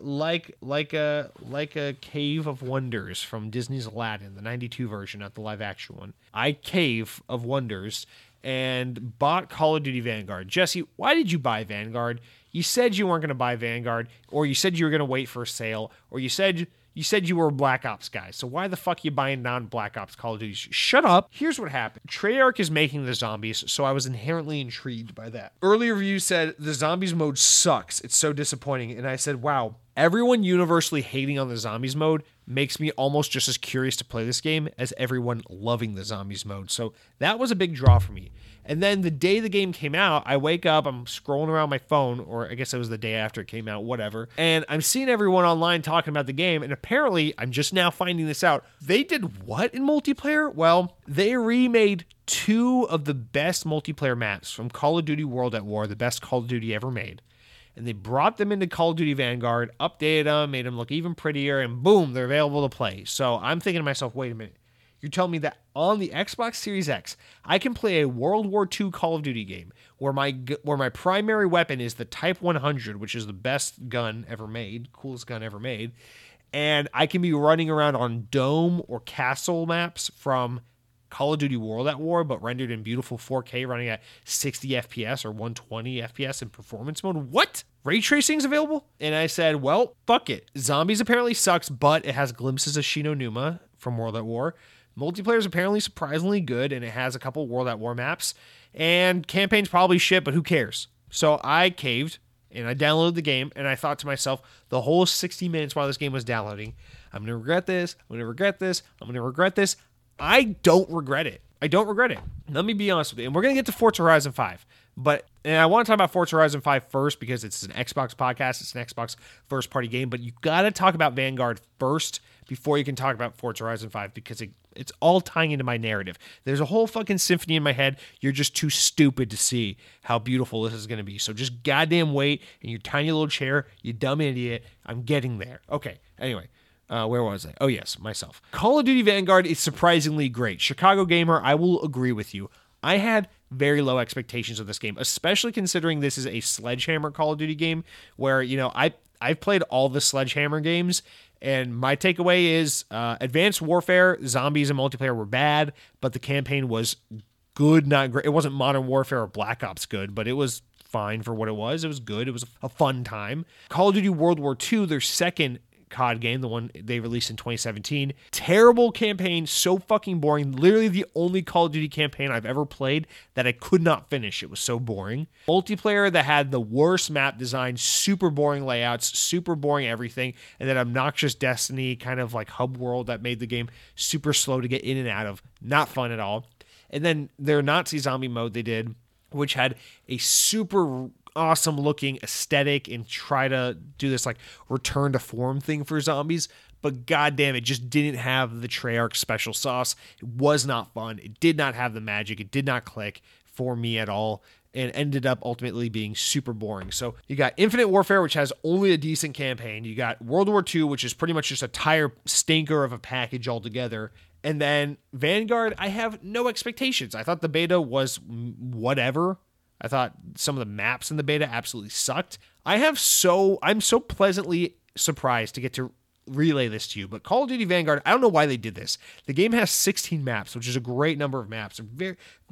Cave of Wonders from Disney's Aladdin, the 92 version, not the live-action one. I Cave of Wonders and bought Call of Duty Vanguard. Jesse, why did you buy Vanguard? You said you weren't going to buy Vanguard, or you said you were going to wait for a sale, or you said you were a Black Ops guy. So why the fuck are you buying non-Black Ops Call of Duty? Shut up. Here's what happened. Treyarch is making the zombies, so I was inherently intrigued by that. Earlier reviews said, the zombies mode sucks. It's so disappointing. And I said, wow, everyone universally hating on the zombies mode makes me almost just as curious to play this game as everyone loving the zombies mode. So that was a big draw for me. And then the day the game came out, I wake up, I'm scrolling around my phone, or I guess it was the day after it came out, whatever. And I'm seeing everyone online talking about the game, and apparently, I'm just now finding this out. They did what in multiplayer? Well, they remade two of the best multiplayer maps from Call of Duty World at War, the best Call of Duty ever made. And they brought them into Call of Duty Vanguard, updated them, made them look even prettier, and boom, they're available to play. So I'm thinking to myself, wait a minute. You're telling me that on the Xbox Series X, I can play a World War II Call of Duty game where my primary weapon is the Type 100, which is the best gun ever made, coolest gun ever made, and I can be running around on dome or castle maps from Call of Duty World at War, but rendered in beautiful 4K running at 60 FPS or 120 FPS in performance mode? What? Ray tracing's available? And I said, well, fuck it. Zombies apparently sucks, but it has glimpses of Shinonuma from World at War. Multiplayer is apparently surprisingly good, and it has a couple World at War maps. And campaign's probably shit, but who cares? So I caved, and I downloaded the game, and I thought to myself, the whole 60 minutes while this game was downloading, I'm going to regret this, I'm going to regret this, I'm going to regret this. I don't regret it. I don't regret it. Let me be honest with you. And we're going to get to Forza Horizon 5. And I want to talk about Forza Horizon 5 first because it's an Xbox podcast. It's an Xbox first-party game. But you got to talk about Vanguard first before you can talk about Forza Horizon 5 because it's all tying into my narrative. There's a whole fucking symphony in my head. You're just too stupid to see how beautiful this is going to be. So just goddamn wait in your tiny little chair, you dumb idiot. I'm getting there. Okay, anyway. Where was I? Oh, yes, myself. Call of Duty Vanguard is surprisingly great. Chicago Gamer, I will agree with you. I had very low expectations of this game, especially considering this is a Sledgehammer Call of Duty game where, you know, I've played all the Sledgehammer games, and my takeaway is Advanced Warfare, zombies, and multiplayer were bad, but the campaign was good, not great. It wasn't Modern Warfare or Black Ops good, but it was fine for what it was. It was good. It was a fun time. Call of Duty World War II, their second COD game, the one they released in 2017. Terrible campaign, so fucking boring. Literally the only Call of Duty campaign I've ever played that I could not finish. It was so boring. Multiplayer that had the worst map design, super boring layouts, super boring everything, and that obnoxious Destiny kind of like hub world that made the game super slow to get in and out of. Not fun at all. And then their Nazi zombie mode they did, which had a super awesome looking aesthetic and try to do this like return to form thing for zombies, but goddamn, it just didn't have the Treyarch special sauce. It was not fun. It did not have the magic. It did not click for me at all and ended up ultimately being super boring. So you got Infinite Warfare, which has only a decent campaign. You got World War II, which is pretty much just a tire stinker of a package altogether. And then Vanguard, I have no expectations. I thought the beta was whatever. I thought some of the maps in the beta absolutely sucked. I'm so pleasantly surprised to get to relay this to you, but Call of Duty Vanguard, I don't know why they did this. The game has 16 maps, which is a great number of maps, a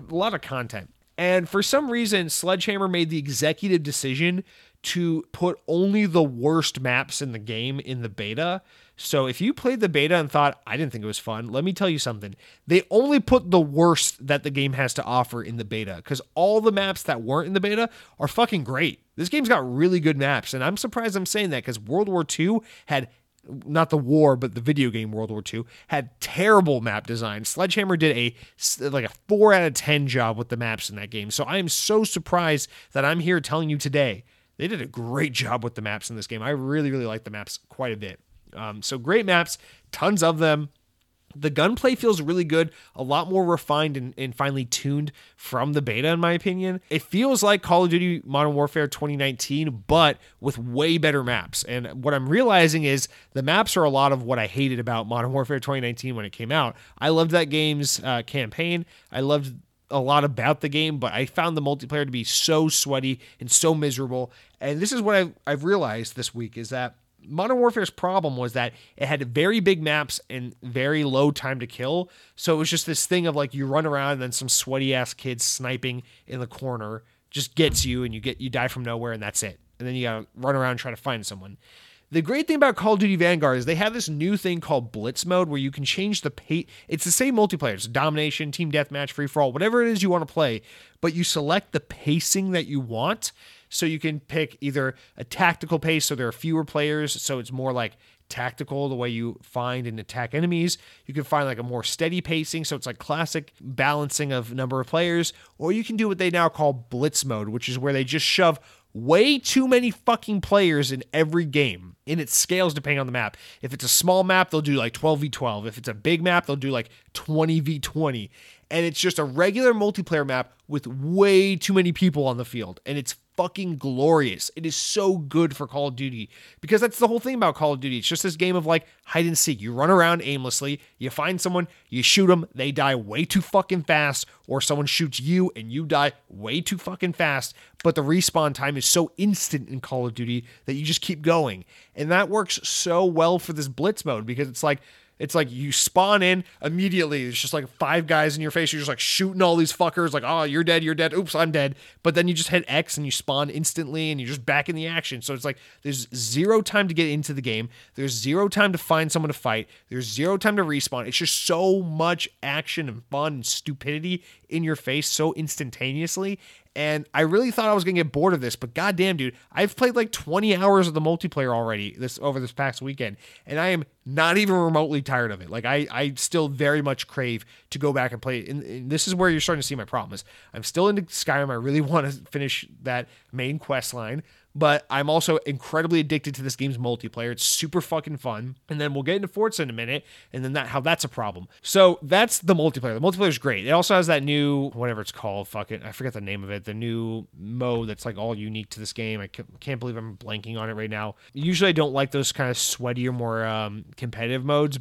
lot of content. And for some reason, Sledgehammer made the executive decision to put only the worst maps in the game in the beta. So if you played the beta and thought, I didn't think it was fun, let me tell you something. They only put the worst that the game has to offer in the beta because all the maps that weren't in the beta are fucking great. This game's got really good maps, and I'm surprised I'm saying that because World War II had, not the war, but the video game World War II, had terrible map design. Sledgehammer did a 4 out of 10 job with the maps in that game. So I am so surprised that I'm here telling you today they did a great job with the maps in this game. I really, really like the maps quite a bit. So great maps, tons of them. The gunplay feels really good, a lot more refined and finely tuned from the beta, in my opinion. It feels like Call of Duty Modern Warfare 2019, but with way better maps. And what I'm realizing is the maps are a lot of what I hated about Modern Warfare 2019 when it came out. I loved that game's campaign. I loved a lot about the game, but I found the multiplayer to be so sweaty and so miserable. And this is what I've realized this week is that Modern Warfare's problem was that it had very big maps and very low time to kill. So it was just this thing of like you run around and then some sweaty ass kid sniping in the corner just gets you and you die from nowhere and that's it. And then you gotta run around and try to find someone. The great thing about Call of Duty Vanguard is they have this new thing called Blitz Mode where you can change the pace. It's the same multiplayer. It's domination, team deathmatch, free-for-all, whatever it is you want to play, but you select the pacing that you want. So you can pick either a tactical pace, so there are fewer players, so it's more like tactical, the way you find and attack enemies. You can find like a more steady pacing, so it's like classic balancing of number of players. Or you can do what they now call Blitz Mode, which is where they just shove way too many fucking players in every game. And it scales depending on the map. If it's a small map, they'll do like 12v12. If it's a big map, they'll do like 20v20. And it's just a regular multiplayer map with way too many people on the field. And it's fucking glorious. It is so good for Call of Duty because that's the whole thing about Call of Duty. It's just this game of like hide and seek. You run around aimlessly, you find someone, you shoot them, they die way too fucking fast, or someone shoots you and you die way too fucking fast. But the respawn time is so instant in Call of Duty that you just keep going. And that works so well for this Blitz Mode because it's like you spawn in immediately. There's just like 5 guys in your face. You're just like shooting all these fuckers. Like, oh, you're dead. You're dead. Oops, I'm dead. But then you just hit X and you spawn instantly and you're just back in the action. So it's like there's zero time to get into the game. There's zero time to find someone to fight. There's zero time to respawn. It's just so much action and fun and stupidity in your face so instantaneously. And I really thought I was going to get bored of this, but goddamn, dude, I've played like 20 hours of the multiplayer already over this past weekend, and I am not even remotely tired of it. Like, I still very much crave to go back and play it. And this is where you're starting to see my problem is I'm still into Skyrim. I really want to finish that main quest line, but I'm also incredibly addicted to this game's multiplayer. It's super fucking fun. And then we'll get into Forza in a minute, and then how that's a problem. So that's the multiplayer. The multiplayer is great. It also has that new, whatever it's called, I forget the name of it, the new mode that's like all unique to this game. I can't believe I'm blanking on it right now. Usually I don't like those kind of sweatier, more competitive modes,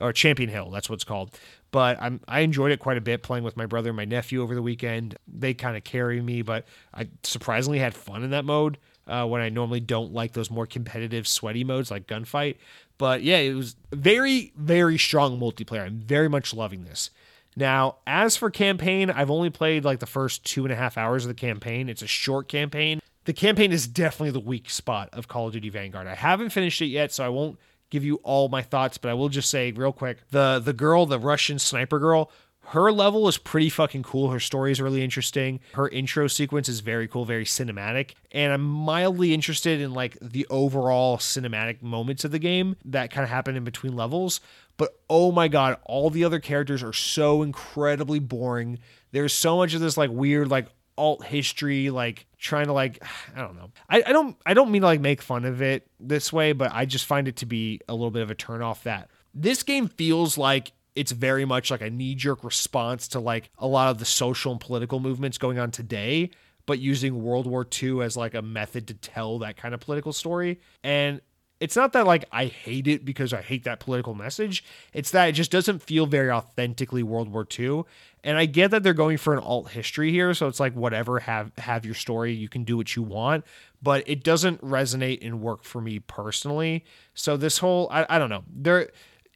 or Champion Hill, that's what it's called. But I enjoyed it quite a bit playing with my brother and my nephew over the weekend. They kind of carry me, but I surprisingly had fun in that mode. When I normally don't like those more competitive, sweaty modes like gunfight. But yeah, it was very, very strong multiplayer. I'm very much loving this. Now, as for campaign, I've only played like the first 2.5 hours of the campaign. It's a short campaign. The campaign is definitely the weak spot of Call of Duty Vanguard. I haven't finished it yet, so I won't give you all my thoughts, but I will just say real quick, the girl, the Russian sniper girl, her level is pretty fucking cool. Her story is really interesting. Her intro sequence is very cool, very cinematic. And I'm mildly interested in like the overall cinematic moments of the game that kind of happen in between levels. But oh my God, all the other characters are so incredibly boring. There's so much of this like weird, like alt history, like trying to like, I don't know. I don't mean to like make fun of it this way, but I just find it to be a little bit of a turnoff that this game feels like it's very much like a knee-jerk response to like a lot of the social and political movements going on today, but using World War II as like a method to tell that kind of political story. And it's not that like I hate it because I hate that political message. It's that it just doesn't feel very authentically World War II. And I get that they're going for an alt history here, so it's like whatever, have your story, you can do what you want, but it doesn't resonate and work for me personally. So this whole I don't know.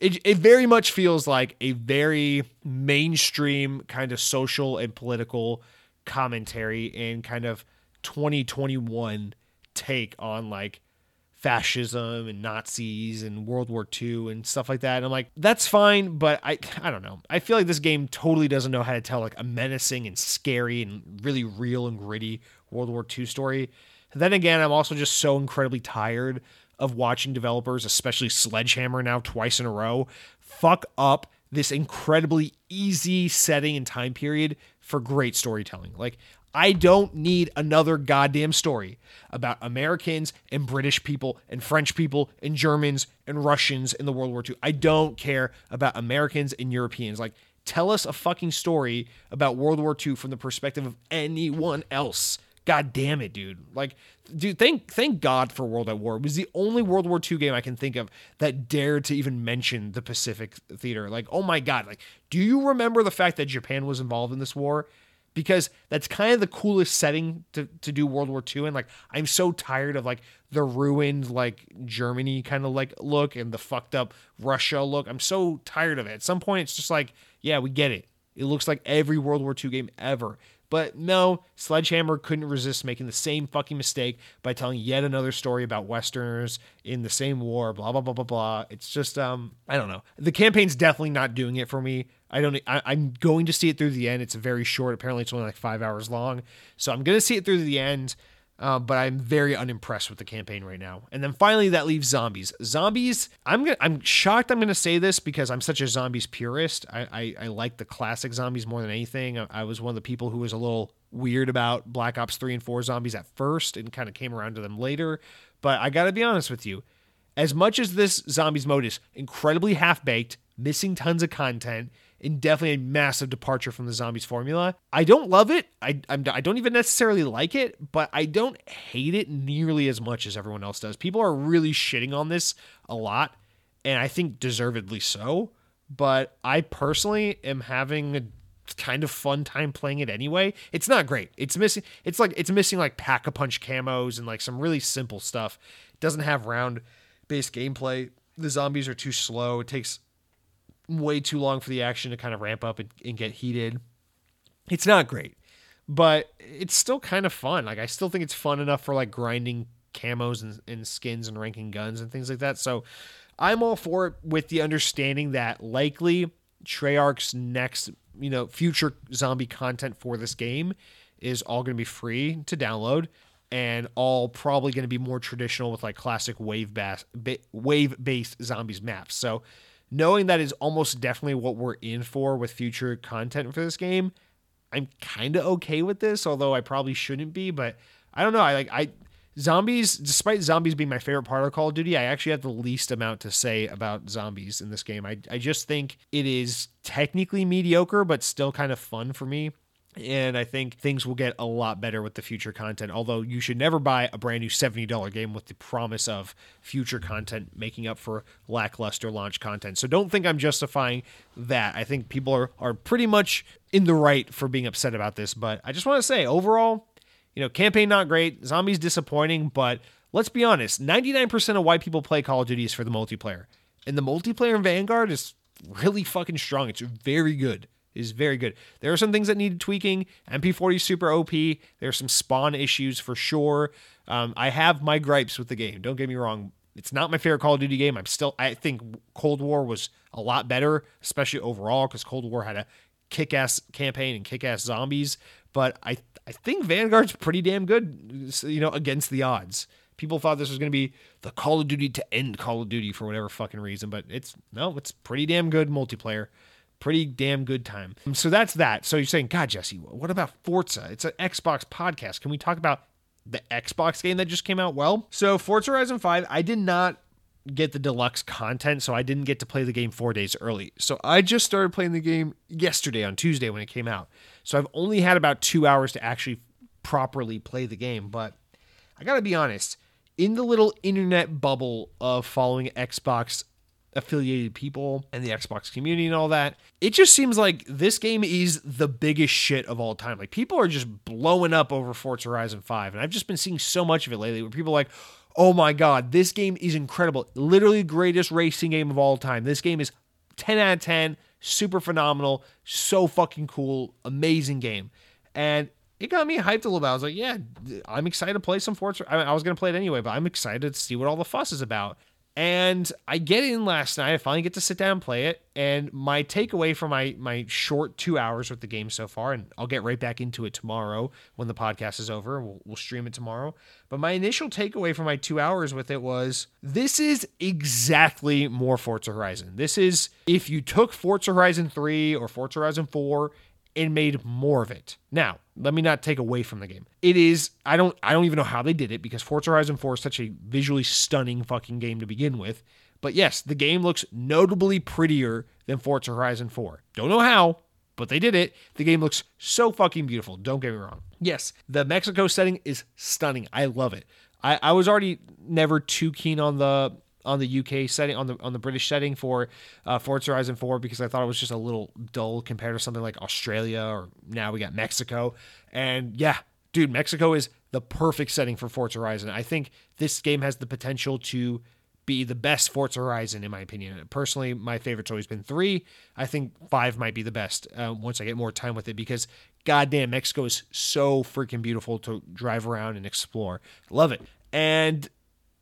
It very much feels like a very mainstream kind of social and political commentary and kind of 2021 take on like fascism and Nazis and World War II and stuff like that. And I'm like, that's fine, but I don't know. I feel like this game totally doesn't know how to tell like a menacing and scary and really real and gritty World War II story. And then again, I'm also just so incredibly tired of watching developers, especially Sledgehammer now twice in a row, fuck up this incredibly easy setting and time period for great storytelling. Like, I don't need another goddamn story about Americans and British people and French people and Germans and Russians in the World War II. I don't care about Americans and Europeans. Like, tell us a fucking story about World War II from the perspective of anyone else. God damn it, dude. Like, dude, thank God for World at War. It was the only World War II game I can think of that dared to even mention the Pacific Theater. Like, oh my God. Like, do you remember the fact that Japan was involved in this war? Because that's kind of the coolest setting to do World War II. And like, I'm so tired of like the ruined, like Germany kind of like look and the fucked up Russia look. I'm so tired of it. At some point it's just like, yeah, we get it. It looks like every World War II game ever. But no, Sledgehammer couldn't resist making the same fucking mistake by telling yet another story about Westerners in the same war, blah, blah, blah, blah, blah. It's just, I don't know. The campaign's definitely not doing it for me. I'm going to see it through the end. It's very short. Apparently it's only like 5 hours long. So I'm going to see it through the end, but I'm very unimpressed with the campaign right now. And then finally that leaves zombies. Zombies, I'm shocked I'm going to say this because I'm such a zombies purist. I like the classic zombies more than anything. I was one of the people who was a little weird about Black Ops 3 and 4 zombies at first and kind of came around to them later. But I got to be honest with you, as much as this zombies mode is incredibly half-baked, missing tons of content, and definitely a massive departure from the zombies formula, I don't love it. I don't even necessarily like it, but I don't hate it nearly as much as everyone else does. People are really shitting on this a lot, and I think deservedly so, but I personally am having a kind of fun time playing it anyway. It's not great. It's missing like pack-a-punch camos and like some really simple stuff. It doesn't have round-based gameplay. The zombies are too slow. It takes way too long for the action to kind of ramp up and get heated. It's not great, but it's still kind of fun. Like, I still think it's fun enough for like grinding camos and skins and ranking guns and things like that. So I'm all for it, with the understanding that likely Treyarch's next, future zombie content for this game is all going to be free to download and all probably going to be more traditional with like classic wave-based zombies maps. So knowing that is almost definitely what we're in for with future content for this game, I'm kind of okay with this, although I probably shouldn't be, but I don't know. Zombies, despite zombies being my favorite part of Call of Duty, I actually have the least amount to say about zombies in this game. I just think it is technically mediocre, but still kind of fun for me. And I think things will get a lot better with the future content, although you should never buy a brand new $70 game with the promise of future content making up for lackluster launch content. So don't think I'm justifying that. I think people are pretty much in the right for being upset about this. But I just want to say, overall, you know, campaign not great, zombies disappointing, but let's be honest, 99% of why people play Call of Duty is for the multiplayer. And the multiplayer in Vanguard is really fucking strong. It's very good. It's very good. There are some things that needed tweaking. MP40 super OP. There are some spawn issues for sure. I have my gripes with the game. Don't get me wrong. It's not my favorite Call of Duty game. I think Cold War was a lot better, especially overall, because Cold War had a kick-ass campaign and kick-ass zombies. But I think Vanguard's pretty damn good, you know, against the odds. People thought this was going to be the Call of Duty to end Call of Duty for whatever fucking reason, but it's pretty damn good multiplayer. Pretty damn good time. So that's that. So you're saying, God, Jesse, what about Forza? It's an Xbox podcast. Can we talk about the Xbox game that just came out? Well, so Forza Horizon 5, I did not get the deluxe content, so I didn't get to play the game 4 days early. So I just started playing the game yesterday on Tuesday when it came out. So I've only had about 2 hours to actually properly play the game, but I gotta be honest, in the little internet bubble of following Xbox affiliated people and the Xbox community and all that, it just seems like this game is the biggest shit of all time. Like, people are just blowing up over Forza Horizon 5, and I've just been seeing so much of it lately where people are like, oh my God, this game is incredible. Literally greatest racing game of all time. This game is 10 out of 10, super phenomenal, so fucking cool, amazing game. And it got me hyped a little bit. I was like, yeah, I'm excited to play some Forza. I was going to play it anyway, but I'm excited to see what all the fuss is about. And I get in last night. I finally get to sit down and play it. And my takeaway from my short 2 hours with the game so far, and I'll get right back into it tomorrow when the podcast is over. We'll stream it tomorrow. But my initial takeaway from my 2 hours with it was, this is exactly more Forza Horizon. This is, if you took Forza Horizon 3 or Forza Horizon 4 and made more of it. Now, let me not take away from the game. It is, I don't even know how they did it, because Forza Horizon 4 is such a visually stunning fucking game to begin with. But yes, the game looks notably prettier than Forza Horizon 4. Don't know how, but they did it. The game looks so fucking beautiful. Don't get me wrong. Yes, the Mexico setting is stunning. I love it. I was already never too keen on the UK setting, on the British setting for Forza Horizon 4, because I thought it was just a little dull compared to something like Australia, or now we got Mexico. And yeah, dude, Mexico is the perfect setting for Forza Horizon. I think this game has the potential to be the best Forza Horizon, in my opinion. Personally, my favorite's always been 3. I think 5 might be the best once I get more time with it, because goddamn, Mexico is so freaking beautiful to drive around and explore. Love it. And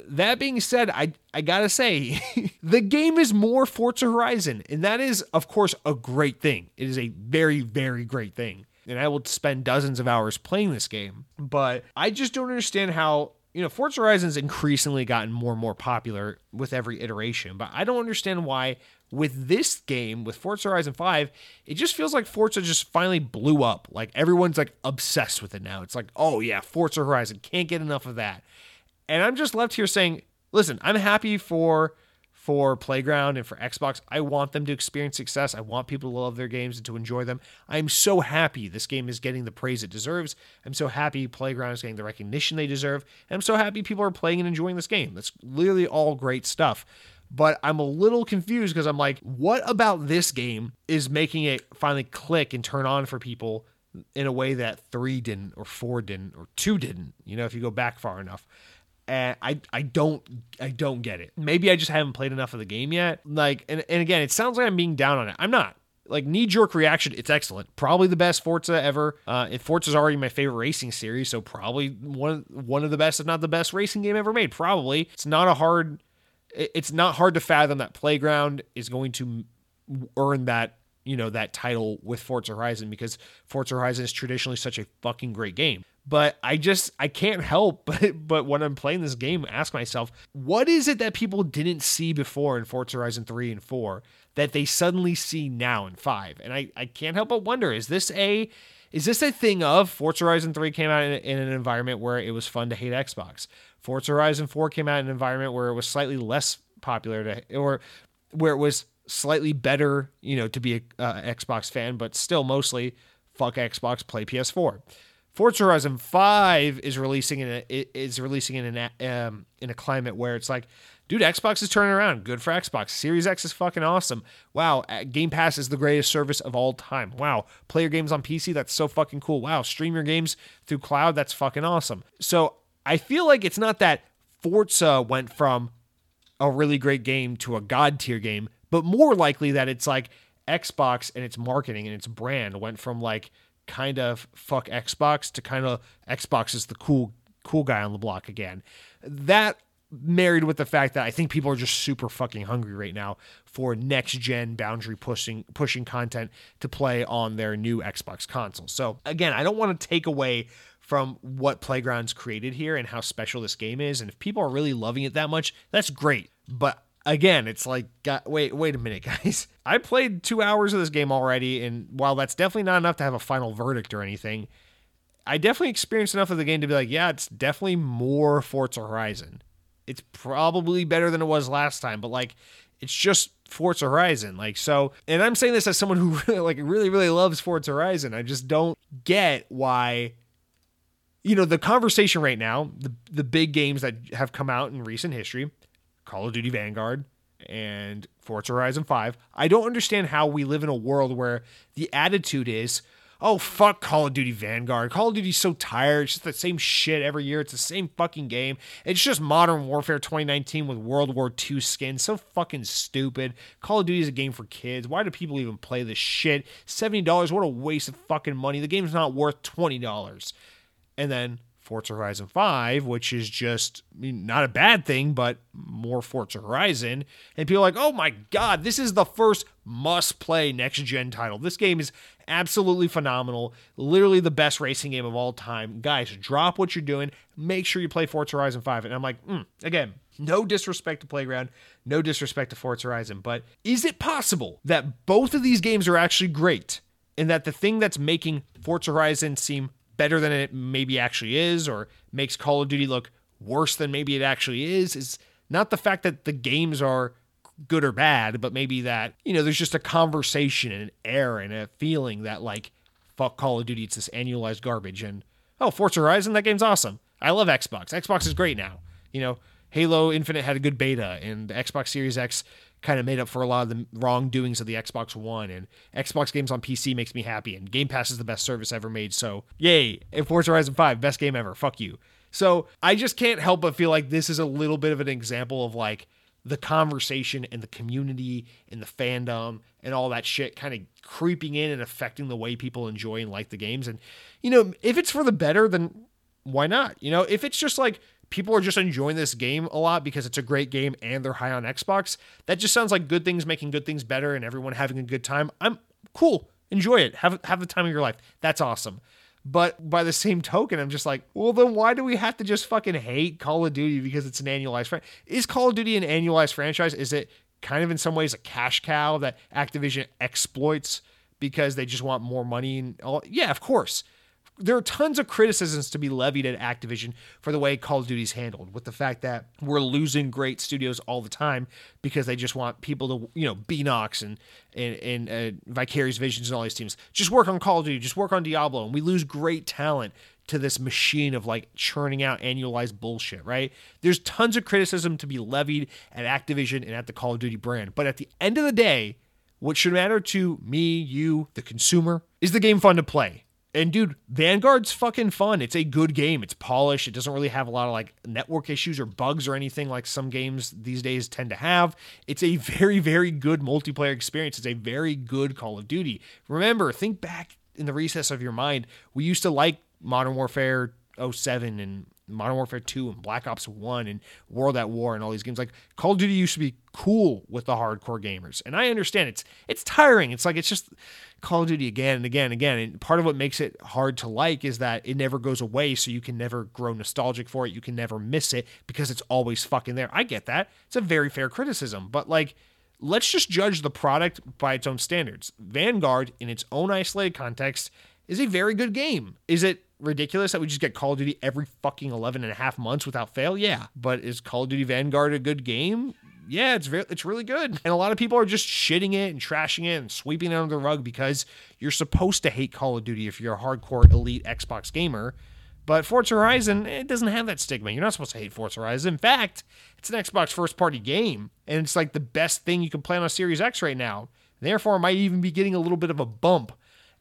that being said, I gotta say, the game is more Forza Horizon, and that is, of course, a great thing. It is a very, very great thing, and I will spend dozens of hours playing this game, but I just don't understand how, you know, Forza Horizon's increasingly gotten more and more popular with every iteration, but I don't understand why with this game, with Forza Horizon 5, it just feels like Forza just finally blew up. Like, everyone's, like, obsessed with it now. It's like, oh yeah, Forza Horizon, can't get enough of that. And I'm just left here saying, listen, I'm happy for Playground and for Xbox. I want them to experience success. I want people to love their games and to enjoy them. I'm so happy this game is getting the praise it deserves. I'm so happy Playground is getting the recognition they deserve. And I'm so happy people are playing and enjoying this game. That's literally all great stuff. But I'm a little confused, because I'm like, what about this game is making it finally click and turn on for people in a way that 3 didn't, or 4 didn't, or 2 didn't, you know, if you go back far enough. And I don't get it. Maybe I just haven't played enough of the game yet. Like, and again, it sounds like I'm being down on it. I'm not. Like, knee-jerk reaction, it's excellent. Probably the best Forza ever. Forza's already my favorite racing series, so probably one of the best, if not the best, racing game ever made. Probably. It's not hard to fathom that Playground is going to earn that you know, that title with Forza Horizon, because Forza Horizon is traditionally such a fucking great game. But I can't help but when I'm playing this game, ask myself, what is it that people didn't see before in Forza Horizon 3 and 4 that they suddenly see now in 5? And I can't help but wonder, is this a thing of Forza Horizon 3 came out in an environment where it was fun to hate Xbox. Forza Horizon 4 came out in an environment where it was slightly less popular to, or where it was slightly better, you know, to be an Xbox fan, but still mostly fuck Xbox, play PS4. Forza Horizon 5 is releasing in a climate where it's like, dude, Xbox is turning around. Good for Xbox. Series X is fucking awesome. Wow, Game Pass is the greatest service of all time. Wow, play your games on PC. That's so fucking cool. Wow, stream your games through cloud. That's fucking awesome. So I feel like it's not that Forza went from a really great game to a god tier game, but more likely that it's like Xbox and its marketing and its brand went from like, kind of fuck Xbox to kind of Xbox is the cool guy on the block again. That married with the fact that I think people are just super fucking hungry right now for next gen boundary pushing content to play on their new Xbox console. So again, I don't want to take away from what Playground's created here and how special this game is. And if people are really loving it that much, that's great. But again, it's like, God, wait a minute, guys. I played 2 hours of this game already, and while that's definitely not enough to have a final verdict or anything, I definitely experienced enough of the game to be like, yeah, it's definitely more Forza Horizon. It's probably better than it was last time, but like, it's just Forza Horizon. Like, so, and I'm saying this as someone who really loves Forza Horizon. I just don't get why. You know, the conversation right now, the big games that have come out in recent history, Call of Duty Vanguard and Forza Horizon 5. I don't understand how we live in a world where the attitude is, oh, fuck Call of Duty Vanguard. Call of Duty's so tired. It's just the same shit every year. It's the same fucking game. It's just Modern Warfare 2019 with World War II skins. So fucking stupid. Call of Duty is a game for kids. Why do people even play this shit? $70, what a waste of fucking money. The game's not worth $20. And then Forza Horizon 5, which is just, I mean, not a bad thing, but more Forza Horizon. And people are like, oh my God, this is the first must-play next-gen title. This game is absolutely phenomenal. Literally the best racing game of all time. Guys, drop what you're doing. Make sure you play Forza Horizon 5. And I'm like, again, no disrespect to Playground, no disrespect to Forza Horizon, but is it possible that both of these games are actually great and that the thing that's making Forza Horizon seem better than it maybe actually is, or makes Call of Duty look worse than maybe it actually is not the fact that the games are good or bad, but maybe that, you know, there's just a conversation and an air and a feeling that like, fuck Call of Duty, it's this annualized garbage, and oh, Forza Horizon, that game's awesome. I love Xbox. Xbox is great now. You know, Halo Infinite had a good beta, and the Xbox Series X kind of made up for a lot of the wrongdoings of the Xbox One, and Xbox games on PC makes me happy, and Game Pass is the best service ever made, so yay, and Forza Horizon 5, best game ever, fuck you. So I just can't help but feel like this is a little bit of an example of like the conversation and the community and the fandom and all that shit kind of creeping in and affecting the way people enjoy and like the games, and you know, if it's for the better, then why not? You know, if it's just like, people are just enjoying this game a lot because it's a great game and they're high on Xbox. That just sounds like good things making good things better and everyone having a good time. I'm cool. Enjoy it. Have the time of your life. That's awesome. But by the same token, I'm just like, well, then why do we have to just fucking hate Call of Duty because it's an annualized franchise? Is Call of Duty an annualized franchise? Is it kind of in some ways a cash cow that Activision exploits because they just want more money and all? Yeah, of course. There are tons of criticisms to be levied at Activision for the way Call of Duty's handled, with the fact that we're losing great studios all the time because they just want people to, you know, Beanox and Vicarious Visions and all these teams. Just work on Call of Duty, just work on Diablo, and we lose great talent to this machine of like churning out annualized bullshit, right? There's tons of criticism to be levied at Activision and at the Call of Duty brand, but at the end of the day, what should matter to me, you, the consumer, is the game fun to play. And dude, Vanguard's fucking fun. It's a good game. It's polished. It doesn't really have a lot of like network issues or bugs or anything like some games these days tend to have. It's a very, very good multiplayer experience. It's a very good Call of Duty. Remember, think back in the recess of your mind. We used to like Modern Warfare 07 and Modern Warfare 2 and Black Ops 1 and World at War and all these games. Like, Call of Duty used to be cool with the hardcore gamers. And I understand it's tiring. It's like, it's just Call of Duty again and again and again. And part of what makes it hard to like is that it never goes away, so you can never grow nostalgic for it. You can never miss it because it's always fucking there. I get that. It's a very fair criticism. But, like, let's just judge the product by its own standards. Vanguard, in its own isolated context, is a very good game. Is it ridiculous that we just get Call of Duty every fucking 11 and a half months without fail? Yeah. But is Call of Duty Vanguard a good game? Yeah, it's really good. And a lot of people are just shitting it and trashing it and sweeping it under the rug because you're supposed to hate Call of Duty if you're a hardcore elite Xbox gamer. But Forza Horizon, it doesn't have that stigma. You're not supposed to hate Forza Horizon. In fact, it's an Xbox first-party game, and it's like the best thing you can play on a Series X right now. Therefore, it might even be getting a little bit of a bump.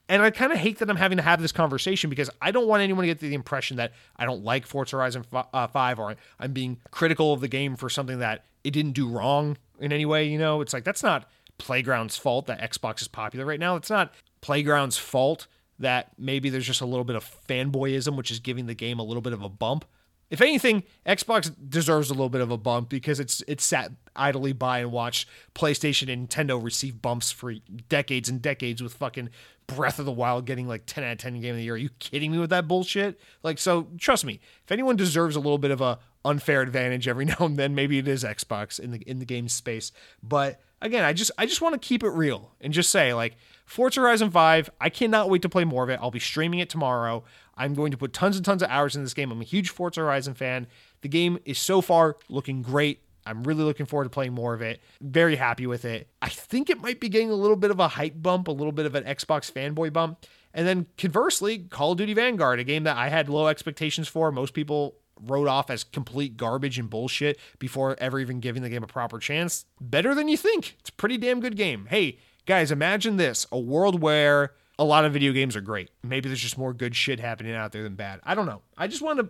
And I kind of hate that I'm having to have this conversation because I don't want anyone to get the impression that I don't like Forza Horizon 5 or I'm being critical of the game for something that it didn't do wrong in any way. You know, it's like, that's not Playground's fault that Xbox is popular right now. It's not Playground's fault that maybe there's just a little bit of fanboyism, which is giving the game a little bit of a bump. If anything, Xbox deserves a little bit of a bump because it's sat idly by and watched PlayStation and Nintendo receive bumps for decades and decades with fucking Breath of the Wild getting like 10 out of 10 game of the year. Are you kidding me with that bullshit? Like, so trust me, if anyone deserves a little bit of a unfair advantage every now and then, maybe it is Xbox in the game space. But again, I just want to keep it real and just say, like, Forza Horizon 5, I cannot wait to play more of it. I'll be streaming it tomorrow. I'm going to put tons and tons of hours in this game. I'm a huge Forza Horizon fan. The game is so far looking great. I'm really looking forward to playing more of it. Very happy with it. I think it might be getting a little bit of a hype bump, a little bit of an Xbox fanboy bump. And then conversely, Call of Duty Vanguard, a game that I had low expectations for. Most people wrote off as complete garbage and bullshit before ever even giving the game a proper chance. Better than you think. It's a pretty damn good game. Hey, guys, imagine this, a world where a lot of video games are great. Maybe there's just more good shit happening out there than bad. I don't know. I just want to...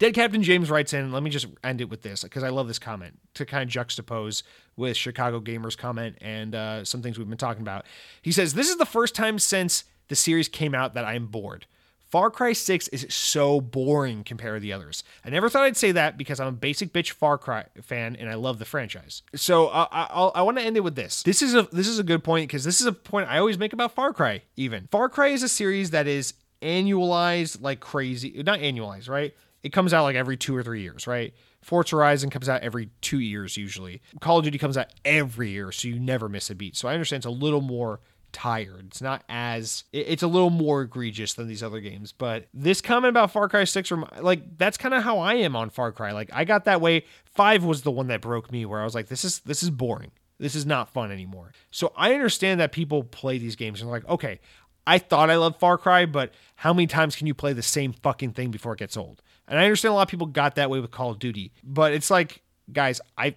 Dead Captain James writes in, let me just end it with this, because I love this comment, to kind of juxtapose with Chicago Gamer's comment and some things we've been talking about. He says, this is the first time since the series came out that I'm bored. Far Cry 6 is so boring compared to the others. I never thought I'd say that because I'm a basic bitch Far Cry fan and I love the franchise. So I want to end it with this. This is a good point because this is a point I always make about Far Cry even. Far Cry is a series that is annualized like crazy. Not annualized, right? It comes out like every 2 or 3 years, right? Forza Horizon comes out every 2 years usually. Call of Duty comes out every year, so you never miss a beat. So I understand it's a little more tired. It's a little more egregious than these other games, but this comment about Far Cry 6, like, that's kind of how I am on Far Cry. Like, I got that way. 5 was the one that broke me, where I was like, this is boring. This is not fun anymore. So I understand that people play these games and like, okay, I thought I loved Far Cry, but how many times can you play the same fucking thing before it gets old? And I understand a lot of people got that way with Call of Duty, but it's like, guys, I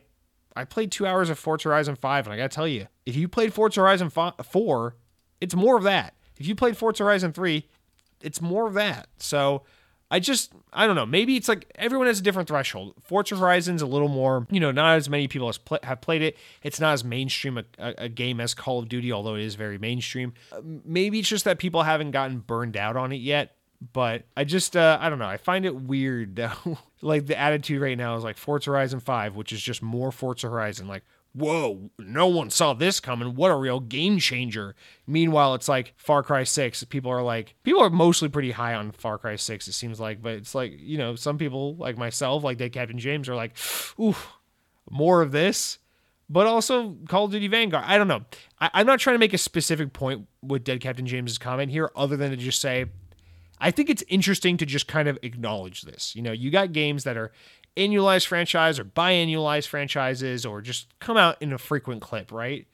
played 2 hours of Forza Horizon 5, and I got to tell you, if you played Forza Horizon 4, it's more of that. If you played Forza Horizon 3, it's more of that. So I don't know. Maybe it's like everyone has a different threshold. Forza Horizon's a little more, you know, not as many people have played it. It's not as mainstream a game as Call of Duty, although it is very mainstream. Maybe it's just that people haven't gotten burned out on it yet. But I just, I don't know. I find it weird, though. Like, the attitude right now is like Forza Horizon 5, which is just more Forza Horizon. Like, whoa, no one saw this coming. What a real game changer. Meanwhile, it's like Far Cry 6. People are mostly pretty high on Far Cry 6, it seems like. But it's like, you know, some people like myself, like Dead Captain James, are like, ooh, more of this. But also Call of Duty Vanguard. I don't know. I'm not trying to make a specific point with Dead Captain James's comment here, other than to just say, I think it's interesting to just kind of acknowledge this. You know, you got games that are annualized franchise or biannualized franchises or just come out in a frequent clip, right?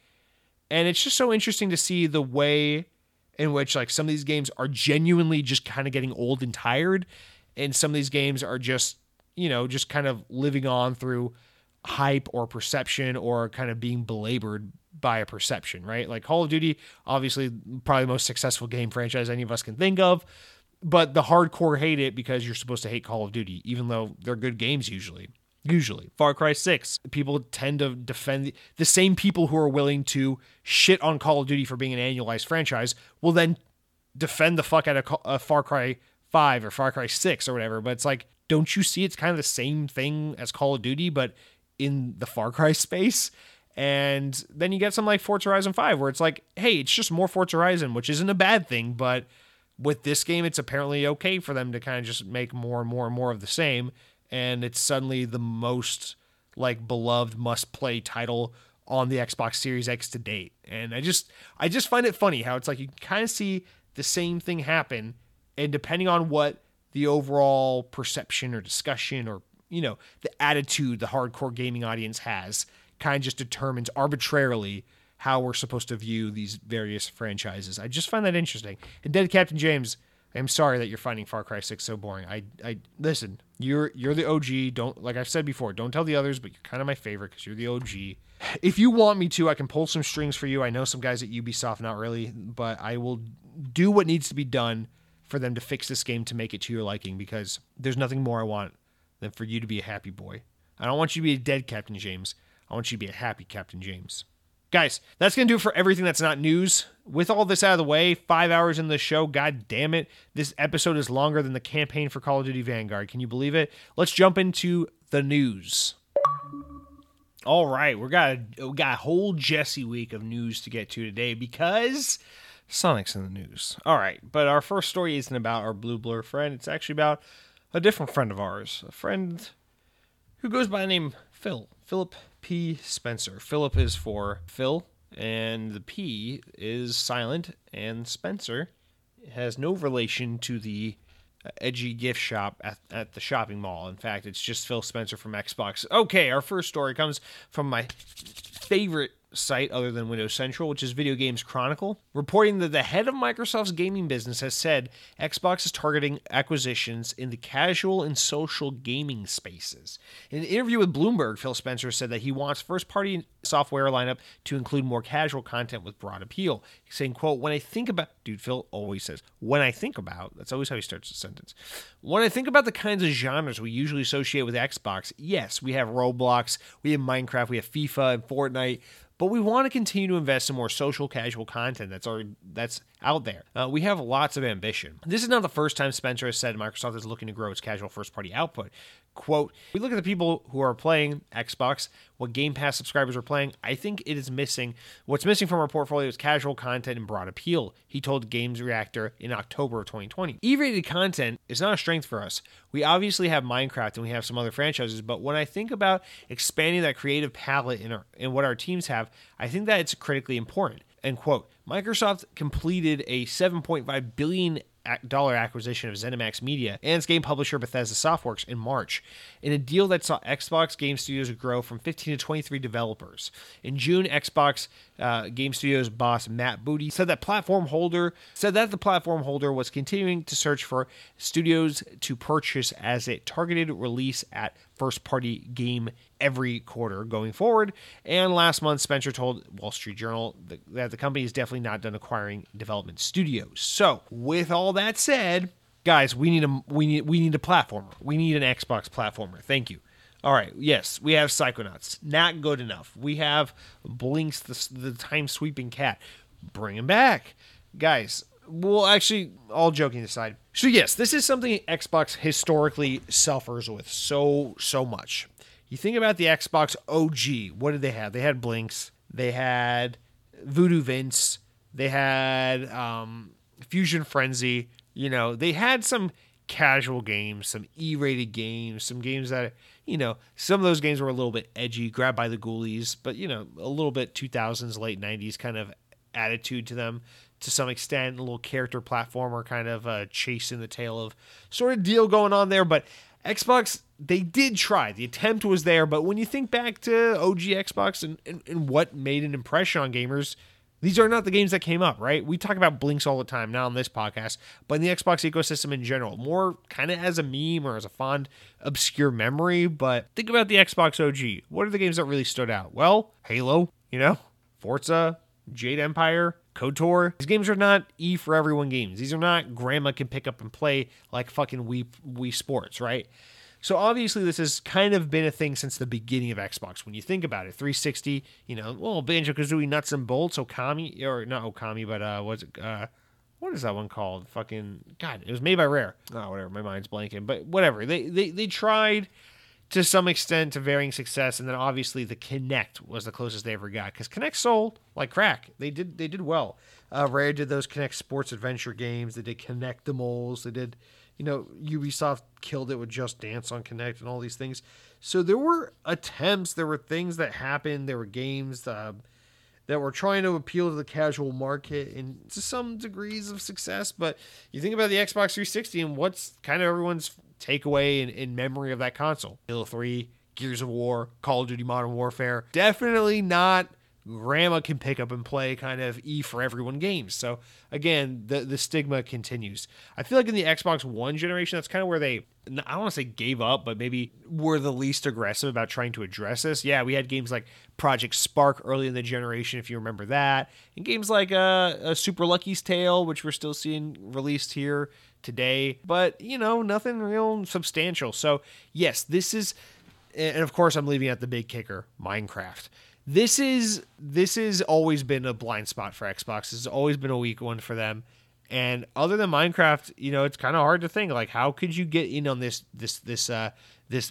And it's just so interesting to see the way in which, like, some of these games are genuinely just kind of getting old and tired, and some of these games are just, you know, just kind of living on through hype or perception or kind of being belabored by a perception, right? Like Call of Duty, obviously probably the most successful game franchise any of us can think of. But the hardcore hate it because you're supposed to hate Call of Duty, even though they're good games usually. Far Cry 6, people tend to defend the same people who are willing to shit on Call of Duty for being an annualized franchise will then defend the fuck out of Far Cry 5 or Far Cry 6 or whatever. But it's like, don't you see it's kind of the same thing as Call of Duty, but in the Far Cry space? And then you get something like Forza Horizon 5, where it's like, hey, it's just more Forza Horizon, which isn't a bad thing, but with this game, it's apparently okay for them to kind of just make more and more and more of the same, and it's suddenly the most, like, beloved must-play title on the Xbox Series X to date. And I just find it funny how it's like you can kind of see the same thing happen, and depending on what the overall perception or discussion or, you know, the attitude the hardcore gaming audience has kind of just determines arbitrarily how we're supposed to view these various franchises. I just find that interesting. And Dead Captain James, I'm sorry that you're finding Far Cry 6 so boring. I listen, you're the OG. Don't, like I've said before, don't tell the others, but you're kind of my favorite because you're the OG. If you want me to, I can pull some strings for you. I know some guys at Ubisoft, not really, but I will do what needs to be done for them to fix this game to make it to your liking, because there's nothing more I want than for you to be a happy boy. I don't want you to be a dead Captain James. I want you to be a happy Captain James. Guys, that's going to do it for everything that's not news. With all this out of the way, 5 hours into the show, god damn it, this episode is longer than the campaign for Call of Duty Vanguard. Can you believe it? Let's jump into the news. All right, we got a whole Jesse week of news to get to today because Sonic's in the news. All right, but our first story isn't about our Blue Blur friend. It's actually about a different friend of ours, a friend who goes by the name Philip P. Spencer. Philip is for Phil, and the P is silent, and Spencer has no relation to the edgy gift shop at the shopping mall. In fact, it's just Phil Spencer from Xbox. Okay, our first story comes from my favorite site other than Windows Central, which is Video Games Chronicle, reporting that the head of Microsoft's gaming business has said Xbox is targeting acquisitions in the casual and social gaming spaces. In an interview with Bloomberg, Phil Spencer said that he wants first-party software lineup to include more casual content with broad appeal, saying, quote, when I think about, dude, Phil always says, when I think about, that's always how he starts the sentence. When I think about the kinds of genres we usually associate with Xbox, yes, we have Roblox, we have Minecraft, we have FIFA and Fortnite, but we want to continue to invest in more social, casual content that's out there. We have lots of ambition. This is not the first time Spencer has said Microsoft is looking to grow its casual first-party output. Quote, we look at the people who are playing Xbox, what Game Pass subscribers are playing. I think it is missing. What's missing from our portfolio is casual content and broad appeal, he told Games Reactor in October of 2020. E-rated content is not a strength for us. We obviously have Minecraft and we have some other franchises, but when I think about expanding that creative palette in what our teams have, I think that it's critically important. End quote. Microsoft completed a $7.5 billion acquisition of ZeniMax Media and its game publisher Bethesda Softworks in March, in a deal that saw Xbox Game Studios grow from 15 to 23 developers. In June, Xbox Game Studios boss Matt Booty said that the platform holder was continuing to search for studios to purchase as it targeted release at first-party game every quarter going forward. And last month, Spencer told Wall Street Journal that the company is definitely not done acquiring development studios. So, with all that said, guys, we need a platformer. We need an Xbox platformer. Thank you. All right, yes, we have Psychonauts. Not good enough. We have Blinks, the time-sweeping cat. Bring him back. Guys, well, actually, all joking aside, so yes, this is something Xbox historically suffers with so much. You think about the Xbox OG. What did they have? They had Blinks. They had Voodoo Vince. They had Fusion Frenzy. You know, they had some casual games, some E-rated games, some games that, you know, some of those games were a little bit edgy, grabbed by the ghoulies, but, you know, a little bit 2000s, late 90s kind of attitude to them. To some extent, a little character platformer kind of chasing the tail of sort of deal going on there. But Xbox, they did try. The attempt was there. But when you think back to OG Xbox and what made an impression on gamers, these are not the games that came up, right? We talk about Blinks all the time, not on this podcast, but in the Xbox ecosystem in general, more kind of as a meme or as a fond, obscure memory. But think about the Xbox OG. What are the games that really stood out? Well, Halo, you know, Forza, Jade Empire, KOTOR. These games are not E for everyone games. These are not grandma can pick up and play like fucking Wii Sports, right? So obviously this has kind of been a thing since the beginning of Xbox. When you think about it, 360, you know, well, Banjo-Kazooie, Nuts and Bolts, Okami, or not Okami, but What is that one called? Fucking God, it was made by Rare. Oh, whatever. My mind's blanking, but whatever. They tried to some extent to varying success, and then obviously the Kinect was the closest they ever got because Kinect sold like crack. They did well. Rare did those Kinect sports adventure games. They did Kinect the Moles. They did, you know, Ubisoft killed it with Just Dance on Kinect and all these things. So there were attempts. There were things that happened. There were games that were trying to appeal to the casual market and to some degrees of success. But you think about the Xbox 360 and what's kind of everyone's takeaway in memory of that console. Halo 3, Gears of War, Call of Duty Modern Warfare. Definitely not grandma can pick up and play kind of E for everyone games. So again, the stigma continues. I feel like in the Xbox One generation, that's kind of where they, I don't want to say gave up, but maybe were the least aggressive about trying to address this. Yeah, we had games like Project Spark early in the generation, if you remember that, and games like Super Lucky's Tale, which we're still seeing released here today, but you know, nothing real substantial. So yes, this is, and of course I'm leaving out the big kicker, Minecraft. This has always been a blind spot for Xbox. This has always been a weak one for them. And other than Minecraft, you know, it's kind of hard to think like how could you get in on this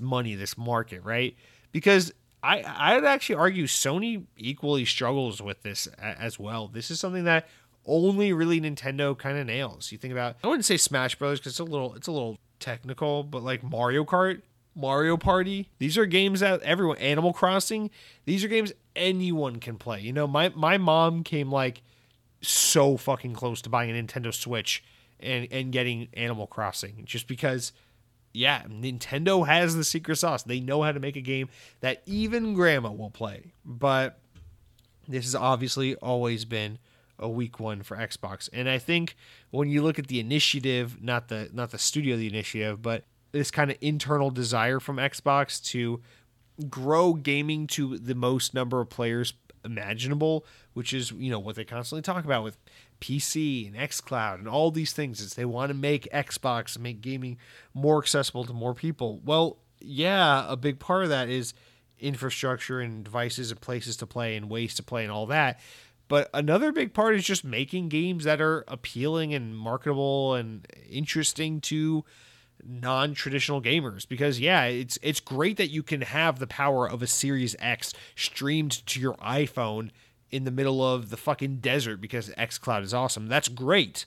money, this market, right? Because I'd actually argue Sony equally struggles with this as well. This is something that only really Nintendo kind of nails. You think about, I wouldn't say Smash Bros. Because it's a little technical, but like Mario Kart, Mario Party, these are games that everyone, Animal Crossing, these are games anyone can play. You know, my mom came like so fucking close to buying a Nintendo Switch and getting Animal Crossing just because, yeah, Nintendo has the secret sauce. They know how to make a game that even grandma will play. But this has obviously always been a weak one for Xbox. And I think when you look at the initiative, not the studio, the initiative, but this kind of internal desire from Xbox to grow gaming to the most number of players imaginable, which is, you know, what they constantly talk about with PC and xCloud and all these things, is they want to make Xbox and make gaming more accessible to more people. Well, yeah, a big part of that is infrastructure and devices and places to play and ways to play and all that. But another big part is just making games that are appealing and marketable and interesting to non-traditional gamers, because yeah, it's great that you can have the power of a Series X streamed to your iPhone in the middle of the fucking desert because xCloud is awesome. That's great,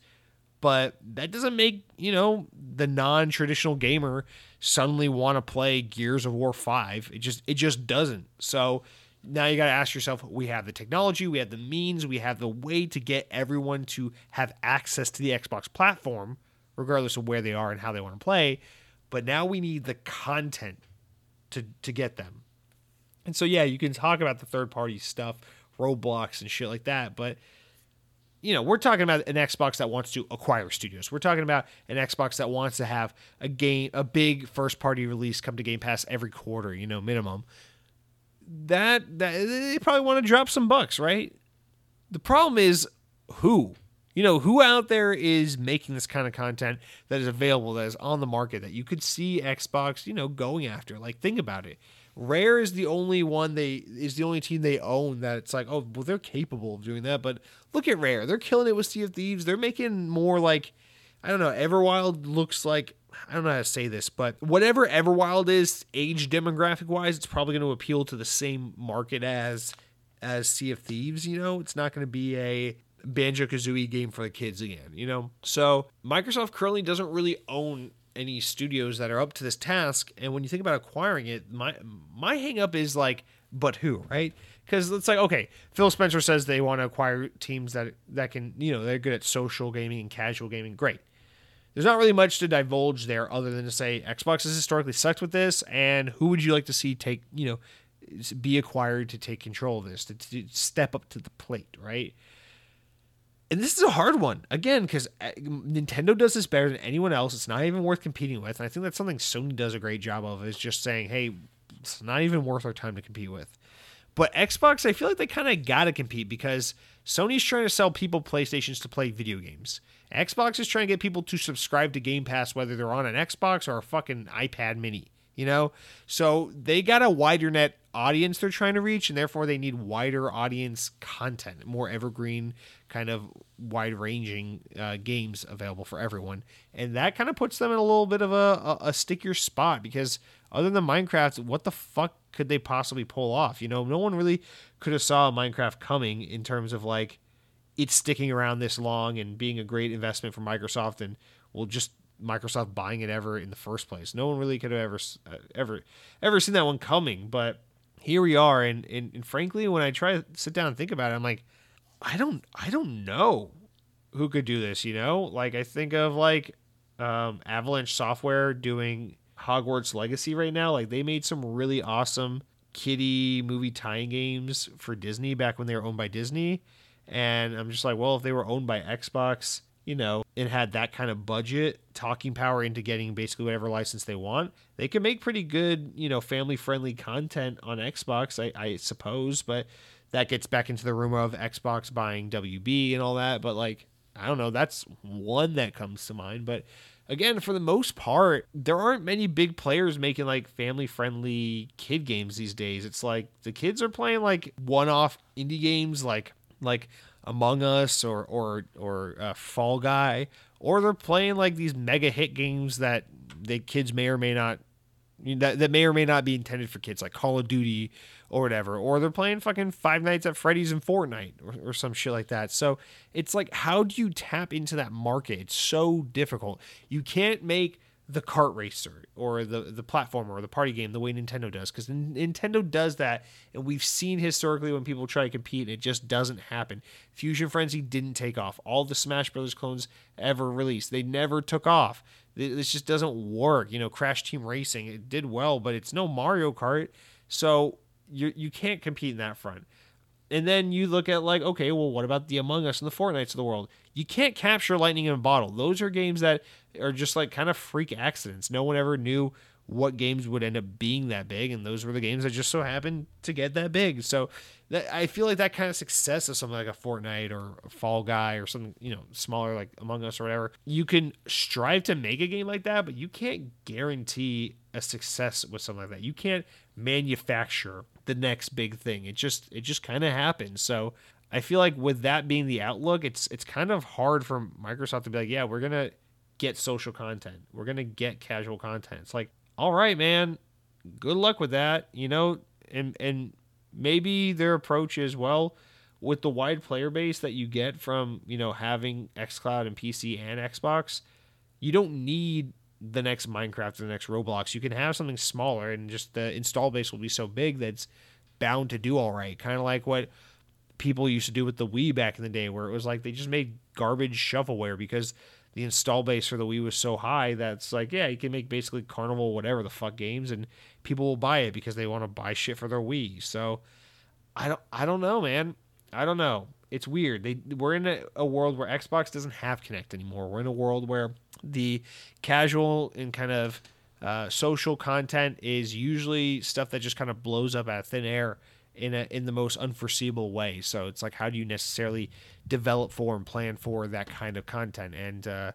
but that doesn't make, you know, the non-traditional gamer suddenly want to play Gears of War 5. It just doesn't. So now you got to ask yourself, we have the technology, we have the means, we have the way to get everyone to have access to the Xbox platform, regardless of where they are and how they want to play. But now we need the content to get them. And so, yeah, you can talk about the third-party stuff, Roblox and shit like that. But, you know, we're talking about an Xbox that wants to acquire studios. We're talking about an Xbox that wants to have a game, a big first-party release come to Game Pass every quarter, you know, minimum. That they probably want to drop some bucks, right? The problem is who? You know, who out there is making this kind of content that is available, that is on the market, that you could see Xbox, you know, going after? Like, think about it. Rare is the only one is the only team they own that it's like, oh, well, they're capable of doing that. But look at Rare. They're killing it with Sea of Thieves. They're making more like, I don't know, Everwild looks like, I don't know how to say this, but whatever Everwild is, age demographic-wise, it's probably going to appeal to the same market as Sea of Thieves, you know? It's not going to be a Banjo-Kazooie game for the kids again, you know? So Microsoft currently doesn't really own any studios that are up to this task. And when you think about acquiring it, my hang up is like, but who, right? Because it's like, okay, Phil Spencer says they want to acquire teams that can, you know, they're good at social gaming and casual gaming. Great. There's not really much to divulge there other than to say Xbox has historically sucked with this, and who would you like to see take, you know, be acquired to take control of this, to step up to the plate, right? And this is a hard one, again, because Nintendo does this better than anyone else. It's not even worth competing with. And I think that's something Sony does a great job of, is just saying, hey, it's not even worth our time to compete with. But Xbox, I feel like they kind of got to compete, because Sony's trying to sell people PlayStations to play video games. Xbox is trying to get people to subscribe to Game Pass, whether they're on an Xbox or a fucking iPad mini. you know? So they got a wider net audience they're trying to reach, and therefore they need wider audience content, more evergreen, kind of wide-ranging games available for everyone. And that kind of puts them in a little bit of a stickier spot, because other than Minecraft, what the fuck could they possibly pull off? You know, no one really could have saw Minecraft coming in terms of, like, it's sticking around this long and being a great investment for Microsoft, and well, just Microsoft buying it ever in the first place. No one really could have ever seen that one coming, but here we are. And frankly, when I try to sit down and think about it, I'm like, I don't know who could do this, you know? Like, I think of, like, Avalanche Software doing Hogwarts Legacy right now. Like, they made some really awesome kiddie movie tie-in games for Disney back when they were owned by Disney. And I'm just like, well, if they were owned by Xbox, you know, and had that kind of budget, talking power into getting basically whatever license they want, they could make pretty good, you know, family-friendly content on Xbox, I suppose. But that gets back into the rumor of Xbox buying WB and all that. But, like, I don't know. That's one that comes to mind. But, again, for the most part, there aren't many big players making, like, family-friendly kid games these days. It's like the kids are playing, like, one-off indie games like Among Us or Fall Guy, or they're playing like these mega hit games that the kids may or may not that may or may not be intended for kids, like Call of Duty or whatever, or they're playing fucking Five Nights at Freddy's and Fortnite or some shit like that. So it's like, how do you tap into that market? It's so difficult. You can't make the kart racer or the platformer or the party game the way Nintendo does, because Nintendo does that, and we've seen historically when people try to compete and it just doesn't happen. Fusion Frenzy didn't take off. All the Smash Brothers clones ever released, they never took off. This just doesn't work. You know, Crash Team Racing, it did well, but it's no Mario Kart, so you can't compete in that front. And then you look at, like, okay, well, what about the Among Us and the Fortnites of the world? You can't capture lightning in a bottle. Those are games that are just, like, kind of freak accidents. No one ever knew what games would end up being that big, and those were the games that just so happened to get that big. So I feel like that kind of success of something like a Fortnite or a Fall Guy or something, you know, smaller like Among Us or whatever, you can strive to make a game like that, but you can't guarantee a success with something like that. You can't manufacture the next big thing. It just kind of happens. So I feel like with that being the outlook, it's kind of hard for Microsoft to be like, yeah, we're going to get social content. We're going to get casual content. It's like, all right, man, good luck with that, you know? And maybe their approach is, well, with the wide player base that you get from, you know, having xCloud and PC and Xbox, you don't need the next Minecraft or the next Roblox. You can have something smaller, and just the install base will be so big that's bound to do all right. Kind of like what people used to do with the Wii back in the day, where it was like they just made garbage shovelware because the install base for the Wii was so high that's like, yeah, you can make basically Carnival whatever the fuck games, and people will buy it because they want to buy shit for their Wii. So I don't know, man. I don't know. It's weird. We're in a world where Xbox doesn't have Kinect anymore. We're in a world where the casual and kind of social content is usually stuff that just kind of blows up out of thin air in the most unforeseeable way. So it's like, how do you necessarily develop for and plan for that kind of content? And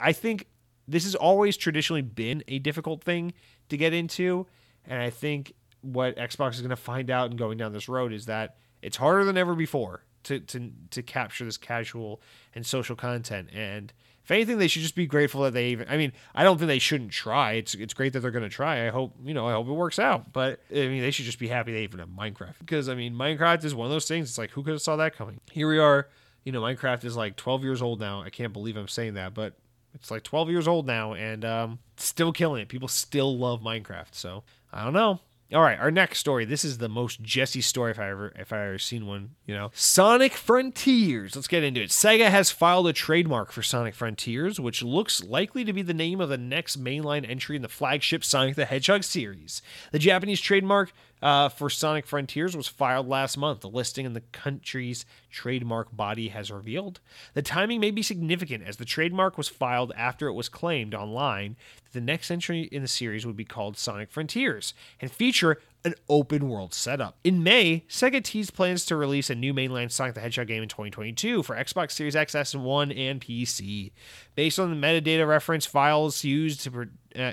I think this has always traditionally been a difficult thing to get into. And I think what Xbox is going to find out in going down this road is that it's harder than ever before to capture this casual and social content. And if anything, they should just be grateful that they even, I mean, I don't think they shouldn't try. It's great that they're going to try. I hope it works out. But I mean, they should just be happy they even have Minecraft, because I mean, Minecraft is one of those things. It's like, who could have saw that coming? Here we are, you know, Minecraft is like 12 years old now. I can't believe I'm saying that, but it's like 12 years old now, and still killing it. People still love Minecraft. So I don't know. All right, our next story. This is the most Jesse story if I ever seen one, you know. Sonic Frontiers. Let's get into it. Sega has filed a trademark for Sonic Frontiers, which looks likely to be the name of the next mainline entry in the flagship Sonic the Hedgehog series. The Japanese trademark for Sonic Frontiers was filed last month. The listing in the country's trademark body has revealed. The timing may be significant, as the trademark was filed after it was claimed online that the next entry in the series would be called Sonic Frontiers and feature an open world setup. In May, Sega teased plans to release a new mainline Sonic the Hedgehog game in 2022 for Xbox Series X, S1, and PC. Based on the metadata reference files used to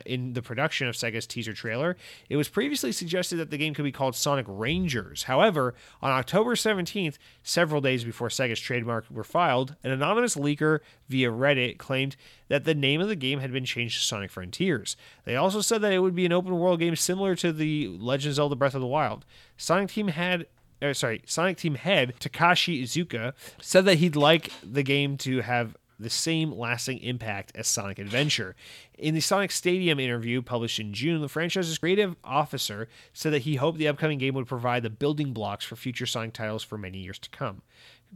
in the production of Sega's teaser trailer, it was previously suggested that the game could be called Sonic Rangers. However, on October 17th, several days before Sega's trademark were filed, an anonymous leaker via Reddit claimed that the name of the game had been changed to Sonic Frontiers. They also said that it would be an open-world game similar to the Legend of Zelda Breath of the Wild. Sonic Team head Takashi Iizuka said that he'd like the game to have the same lasting impact as Sonic Adventure. In the Sonic Stadium interview published in June, the franchise's creative officer said that he hoped the upcoming game would provide the building blocks for future Sonic titles for many years to come,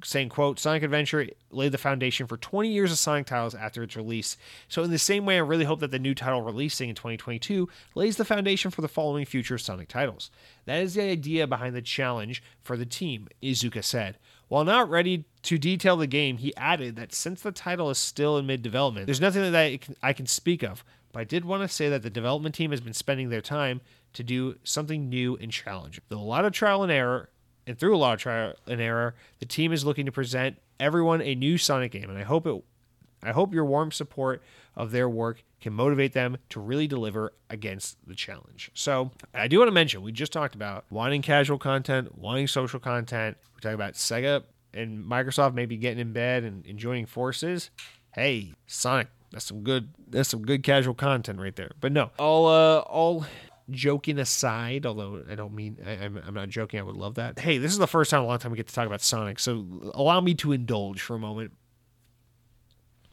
saying, quote, Sonic Adventure laid the foundation for 20 years of Sonic titles after its release. So in the same way, I really hope that the new title releasing in 2022 lays the foundation for the following future Sonic titles. That is the idea behind the challenge for the team, Iizuka said. While not ready to detail the game, he added that since the title is still in mid-development, there's nothing that I can speak of, but I did want to say that the development team has been spending their time to do something new and challenging. Through a lot of trial and error, the team is looking to present everyone a new Sonic game, and I hope your warm support of their work can motivate them to really deliver against the challenge. So I do want to mention, we just talked about wanting casual content, wanting social content. We're talking about Sega and Microsoft maybe getting in bed and joining forces. Hey, Sonic, that's some good casual content right there. But no, all joking aside, although I'm not joking, I would love that. Hey, this is the first time in a long time we get to talk about Sonic, so allow me to indulge for a moment.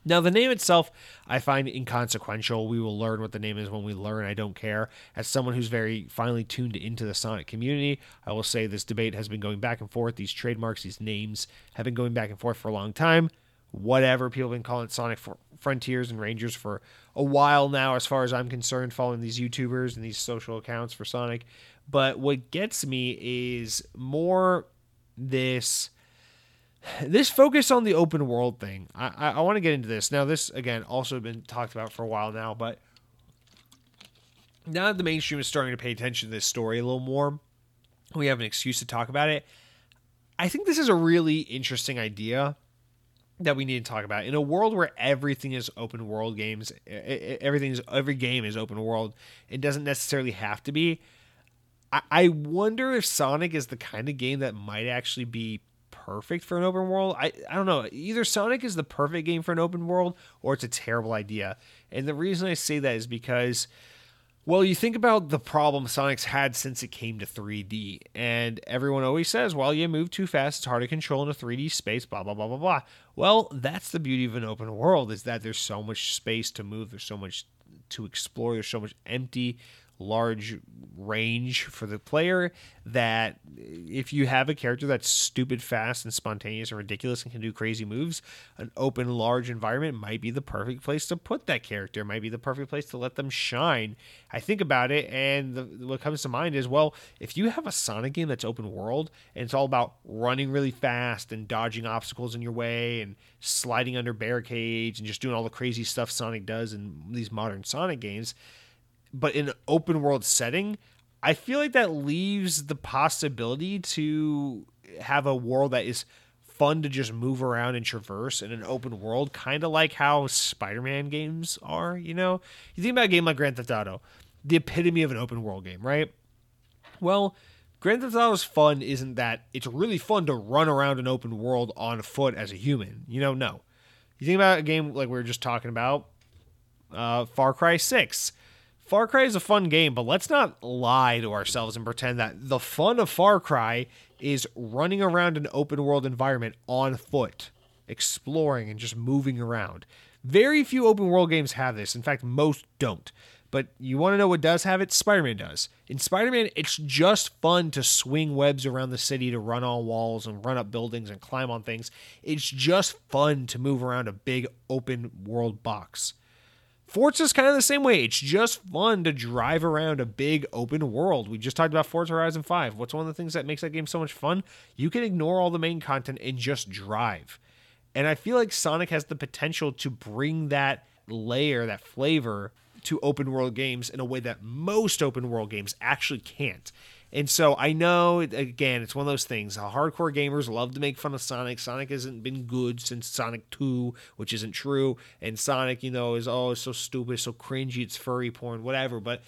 Now, the name itself I find inconsequential. We will learn what the name is when we learn. I don't care. As someone who's very finely tuned into the Sonic community, I will say this debate has been going back and forth. These trademarks, these names have been going back and forth for a long time. Whatever, people have been calling it Sonic Frontiers and Rangers for a while now, as far as I'm concerned, following these YouTubers and these social accounts for Sonic. But what gets me is more this focus on the open world thing. I want to get into this. Now, this, again, also been talked about for a while now, but now that the mainstream is starting to pay attention to this story a little more, we have an excuse to talk about it. I think this is a really interesting idea that we need to talk about. In a world where everything is open world games, every game is open world, it doesn't necessarily have to be. I wonder if Sonic is the kind of game that might actually be perfect for an open world. I don't know. Either Sonic is the perfect game for an open world, or it's a terrible idea. And the reason I say that is because, well, you think about the problem Sonic's had since it came to 3D, and everyone always says, well, you move too fast, it's hard to control in a 3D space, blah, blah, blah, blah, blah. Well, that's the beauty of an open world, is that there's so much space to move, there's so much to explore, there's so much empty, large range for the player, that if you have a character that's stupid fast and spontaneous and ridiculous and can do crazy moves, an open, large environment might be the perfect place to put that character, might be the perfect place to let them shine. I think about it, and what comes to mind is, well, if you have a Sonic game that's open world and it's all about running really fast and dodging obstacles in your way and sliding under barricades and just doing all the crazy stuff Sonic does in these modern Sonic games, but in an open world setting, I feel like that leaves the possibility to have a world that is fun to just move around and traverse in an open world, kind of like how Spider-Man games are, you know? You think about a game like Grand Theft Auto, the epitome of an open world game, right? Well, Grand Theft Auto's fun isn't that it's really fun to run around an open world on foot as a human, you know? No. You think about a game like we were just talking about, Far Cry 6. Far Cry is a fun game, but let's not lie to ourselves and pretend that the fun of Far Cry is running around an open world environment on foot, exploring and just moving around. Very few open world games have this. In fact, most don't. But you want to know what does have it? Spider-Man does. In Spider-Man, it's just fun to swing webs around the city, to run on walls and run up buildings and climb on things. It's just fun to move around a big open world box. Forza's kind of the same way. It's just fun to drive around a big open world. We just talked about Forza Horizon 5. What's one of the things that makes that game so much fun? You can ignore all the main content and just drive. And I feel like Sonic has the potential to bring that layer, that flavor, to open world games in a way that most open world games actually can't. And so I know, again, it's one of those things. Hardcore gamers love to make fun of Sonic. Sonic hasn't been good since Sonic 2, which isn't true. And Sonic, you know, is, oh, it's so stupid, so cringy, it's furry porn, whatever. But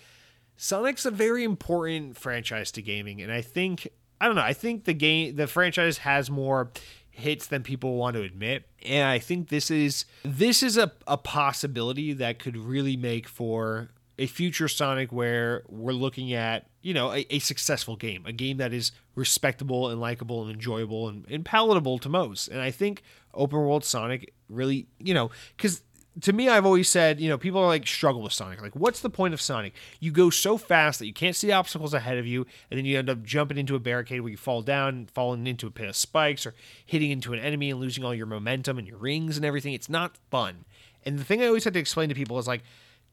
Sonic's a very important franchise to gaming. And I think, I don't know, I think the franchise has more hits than people want to admit. And I think this is a possibility that could really make for a future Sonic where we're looking at, you know, a successful game, a game that is respectable and likable and enjoyable and palatable to most. And I think open world Sonic really, you know, because to me, I've always said, you know, people are like, struggle with Sonic. Like, what's the point of Sonic? You go so fast that you can't see obstacles ahead of you, and then you end up jumping into a barricade where you fall down, falling into a pit of spikes, or hitting into an enemy and losing all your momentum and your rings and everything. It's not fun. And the thing I always had to explain to people is like,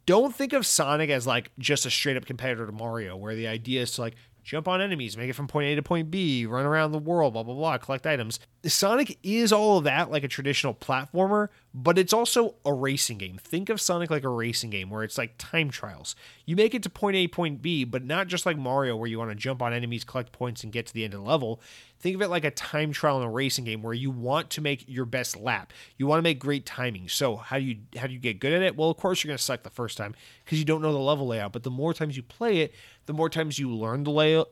don't think of Sonic as like just a straight up competitor to Mario, where the idea is to like jump on enemies, make it from point A to point B, run around the world, blah, blah, blah, collect items. Sonic is all of that, like a traditional platformer, but it's also a racing game. Think of Sonic like a racing game where it's like time trials. You make it to point A, point B, but not just like Mario where you want to jump on enemies, collect points, and get to the end of the level. Think of it like a time trial in a racing game where you want to make your best lap. You want to make great timing. So how do you get good at it? Well, of course you're going to suck the first time because you don't know the level layout, but the more times you play it, the more times you learn the layout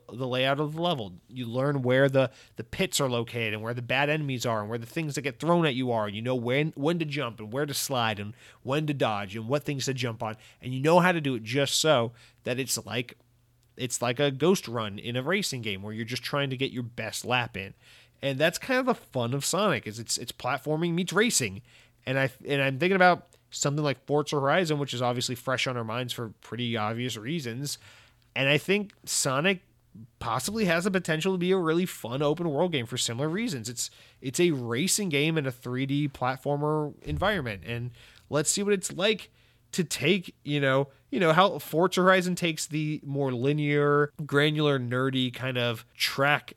of the level. You learn where the pits are located and where the bad enemies are and where the things that get thrown at you are. And you know when to jump and where to slide and when to dodge and what things to jump on. And you know how to do it just so that it's like a ghost run in a racing game where you're just trying to get your best lap in. And that's kind of the fun of Sonic, is it's platforming meets racing. And I'm thinking about something like Forza Horizon, which is obviously fresh on our minds for pretty obvious reasons. And I think Sonic possibly has the potential to be a really fun open world game for similar reasons. It's a racing game in a 3D platformer environment. And let's see what it's like to take, you know how Forza Horizon takes the more linear, granular, nerdy kind of track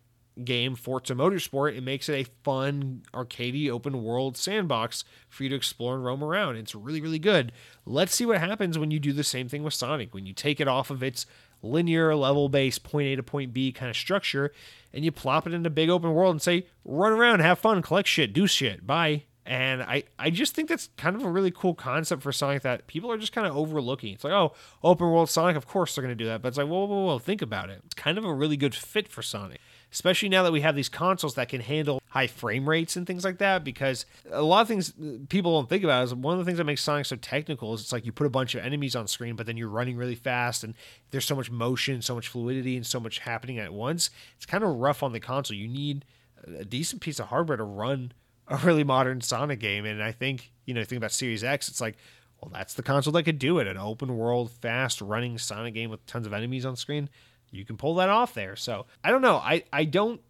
game Forza Motorsport and makes it a fun, arcadey, open world sandbox for you to explore and roam around. It's really, really good. Let's see what happens when you do the same thing with Sonic, when you take it off of its linear level-based point A to point B kind of structure and you plop it in a big open world and say, run around, have fun, collect shit, do shit, bye. And I just think that's kind of a really cool concept for Sonic that people are just kind of overlooking. It's like, oh, open world Sonic, of course they're going to do that. But it's like, whoa, think about it. It's kind of a really good fit for Sonic, especially now that we have these consoles that can handle high frame rates and things like that, because a lot of things people don't think about is one of the things that makes Sonic so technical is it's like you put a bunch of enemies on screen, but then you're running really fast and there's so much motion, so much fluidity, and so much happening at once. It's kind of rough on the console. You need a decent piece of hardware to run a really modern Sonic game. And I think, you know, think about Series X, it's like, well, that's the console that could do it. An open world, fast running Sonic game with tons of enemies on screen. You can pull that off there. So I don't know. I don't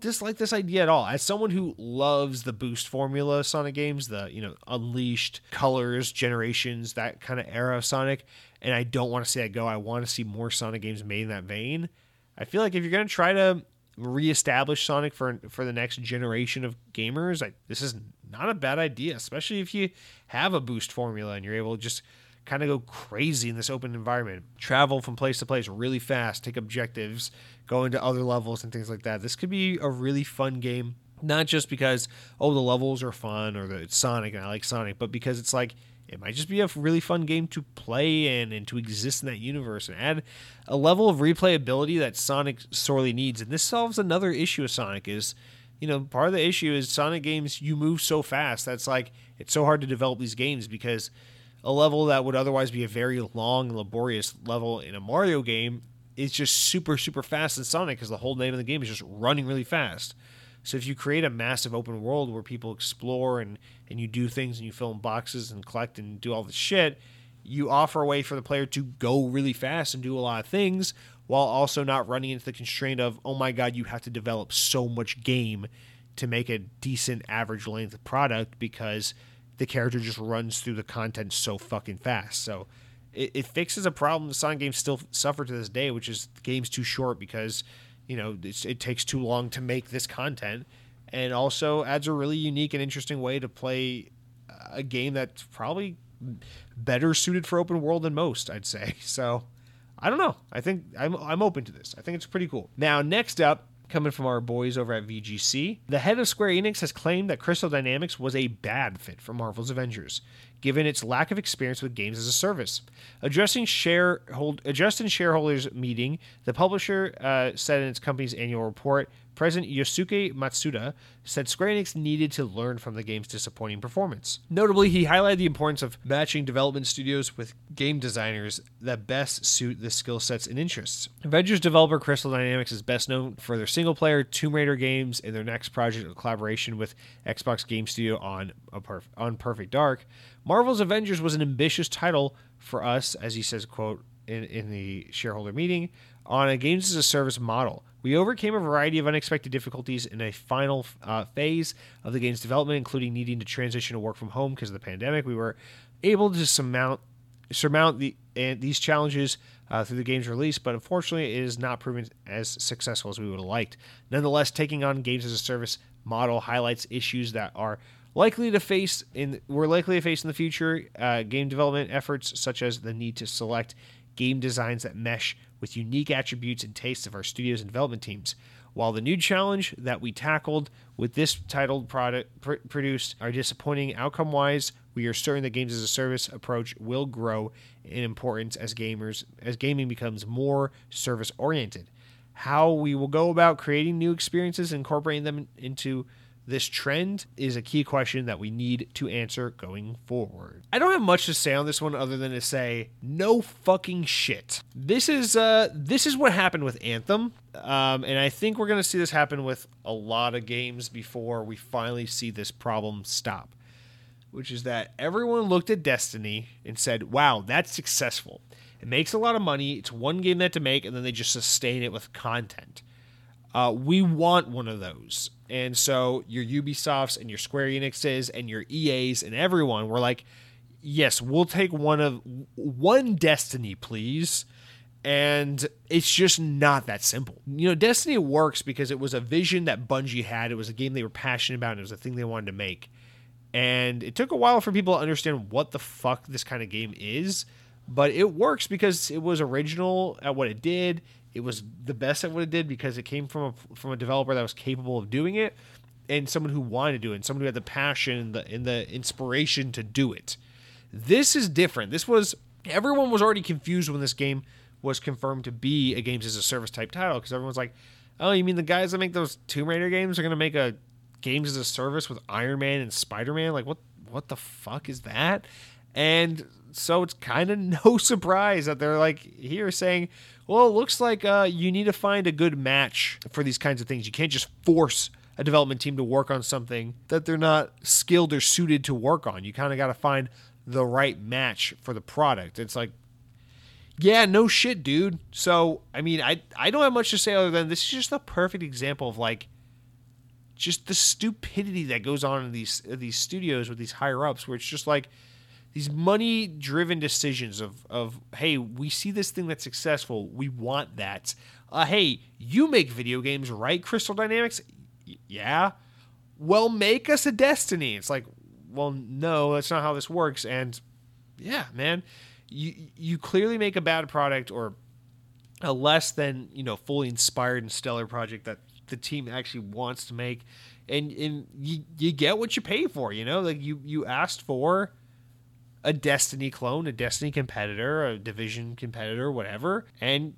dislike this idea at all. As someone who loves the boost formula of Sonic games, the, you know, Unleashed, Colors, Generations, that kind of era of Sonic. And I don't want to see that go. I want to see more Sonic games made in that vein. I feel like if you're going to try to reestablish Sonic for the next generation of gamers, this is not a bad idea, especially if you have a boost formula and you're able to just kind of go crazy in this open environment, travel from place to place really fast, take objectives, go into other levels and things like that. This could be a really fun game, not just because, oh, the levels are fun or it's Sonic and I like Sonic, but because it's like, it might just be a really fun game to play in and to exist in that universe and add a level of replayability that Sonic sorely needs. And this solves another issue of Sonic is, you know, part of the issue is Sonic games, you move so fast. That's like, it's so hard to develop these games because a level that would otherwise be a very long and laborious level in a Mario game is just super, super fast in Sonic because the whole name of the game is just running really fast. So if you create a massive open world where people explore and you do things and you fill in boxes and collect and do all this shit, you offer a way for the player to go really fast and do a lot of things while also not running into the constraint of, oh my God, you have to develop so much game to make a decent average length product because the character just runs through the content so fucking fast. So it fixes a problem the Sonic games still suffer to this day, which is the game's too short because, you know, it takes too long to make this content, and also adds a really unique and interesting way to play a game that's probably better suited for open world than most, I'd say. So I don't know. I think I'm open to this. I think it's pretty cool. Now, next up, coming from our boys over at VGC, the head of Square Enix has claimed that Crystal Dynamics was a bad fit for Marvel's Avengers, given its lack of experience with games as a service. Addressing shareholders' meeting, the publisher said in its company's annual report, President Yosuke Matsuda said Square Enix needed to learn from the game's disappointing performance. Notably, he highlighted the importance of matching development studios with game designers that best suit the skill sets and interests. Avengers developer Crystal Dynamics is best known for their single-player Tomb Raider games and their next project in collaboration with Xbox Game Studio on Perfect Dark. Marvel's Avengers was an ambitious title for us, as he says, quote, in the shareholder meeting, on a games-as-a-service model. We overcame a variety of unexpected difficulties in a final phase of the game's development, including needing to transition to work from home because of the pandemic. We were able to surmount these challenges through the game's release, but unfortunately it is not proven as successful as we would have liked. Nonetheless, taking on games-as-a-service model highlights issues that are we're likely to face in the future. Game development efforts, such as the need to select game designs that mesh with unique attributes and tastes of our studios and development teams. While the new challenge that we tackled with this titled product produced are disappointing outcome-wise, we are certain the games as a service approach will grow in importance as gaming becomes more service-oriented. How we will go about creating new experiences and incorporating them into this trend is a key question that we need to answer going forward. I don't have much to say on this one other than to say no fucking shit. This is what happened with Anthem, and I think we're gonna see this happen with a lot of games before we finally see this problem stop, which is that everyone looked at Destiny and said, "Wow, that's successful. It makes a lot of money. It's one game that to make," and then they just sustain it with content. We want one of those. And so your Ubisofts and your Square Enixes and your EAs and everyone were like, yes, we'll take one Destiny, please. And it's just not that simple. You know, Destiny works because it was a vision that Bungie had. It was a game they were passionate about. And it was a thing they wanted to make. And it took a while for people to understand what the fuck this kind of game is. But it works because it was original at what it did. It was the best at what it did because it came from a developer that was capable of doing it, and someone who wanted to do it, and someone who had the passion and the inspiration to do it. This is different. Everyone was already confused when this game was confirmed to be a games as a service type title because everyone's like, oh, you mean the guys that make those Tomb Raider games are going to make a games as a service with Iron Man and Spider-Man? Like, what the fuck is that? And so it's kind of no surprise that they're like here saying, well, it looks like you need to find a good match for these kinds of things. You can't just force a development team to work on something that they're not skilled or suited to work on. You kind of got to find the right match for the product. It's like, yeah, no shit, dude. So, I mean, I don't have much to say other than this is just the perfect example of like just the stupidity that goes on in these studios with these higher ups where it's just like, these money-driven decisions of hey, we see this thing that's successful. We want that. Hey, you make video games, right, Crystal Dynamics? Yeah. Well, make us a Destiny. It's like, well, no, that's not how this works. And yeah, man, you clearly make a bad product or a less than, you know, fully inspired and stellar project that the team actually wants to make. And you get what you pay for, you know? Like, you asked for a Destiny clone, a Destiny competitor, a Division competitor, whatever. And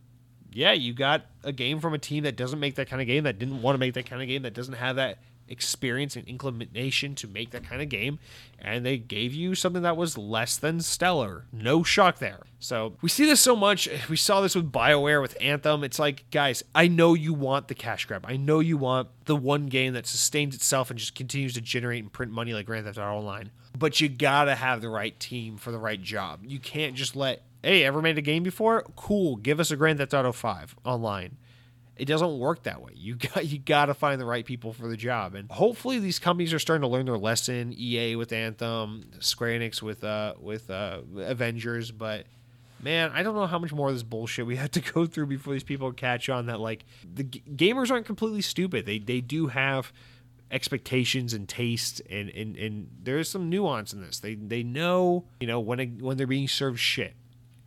yeah, you got a game from a team that doesn't make that kind of game, that didn't want to make that kind of game, that doesn't have that experience and inclination to make that kind of game. And they gave you something that was less than stellar. No shock there. So we see this so much. We saw this with BioWare, with Anthem. It's like, guys, I know you want the cash grab. I know you want the one game that sustains itself and just continues to generate and print money like Grand Theft Auto Online. But you gotta have the right team for the right job. You can't just let, hey, ever made a game before? Cool, give us a Grand Theft Auto 5 online. It doesn't work that way. You gotta find the right people for the job. And hopefully these companies are starting to learn their lesson. EA with Anthem, Square Enix with Avengers. But man, I don't know how much more of this bullshit we have to go through before these people catch on that like the gamers aren't completely stupid. They do have expectations and taste and there is some nuance in this. They know, you know, when they're being served shit.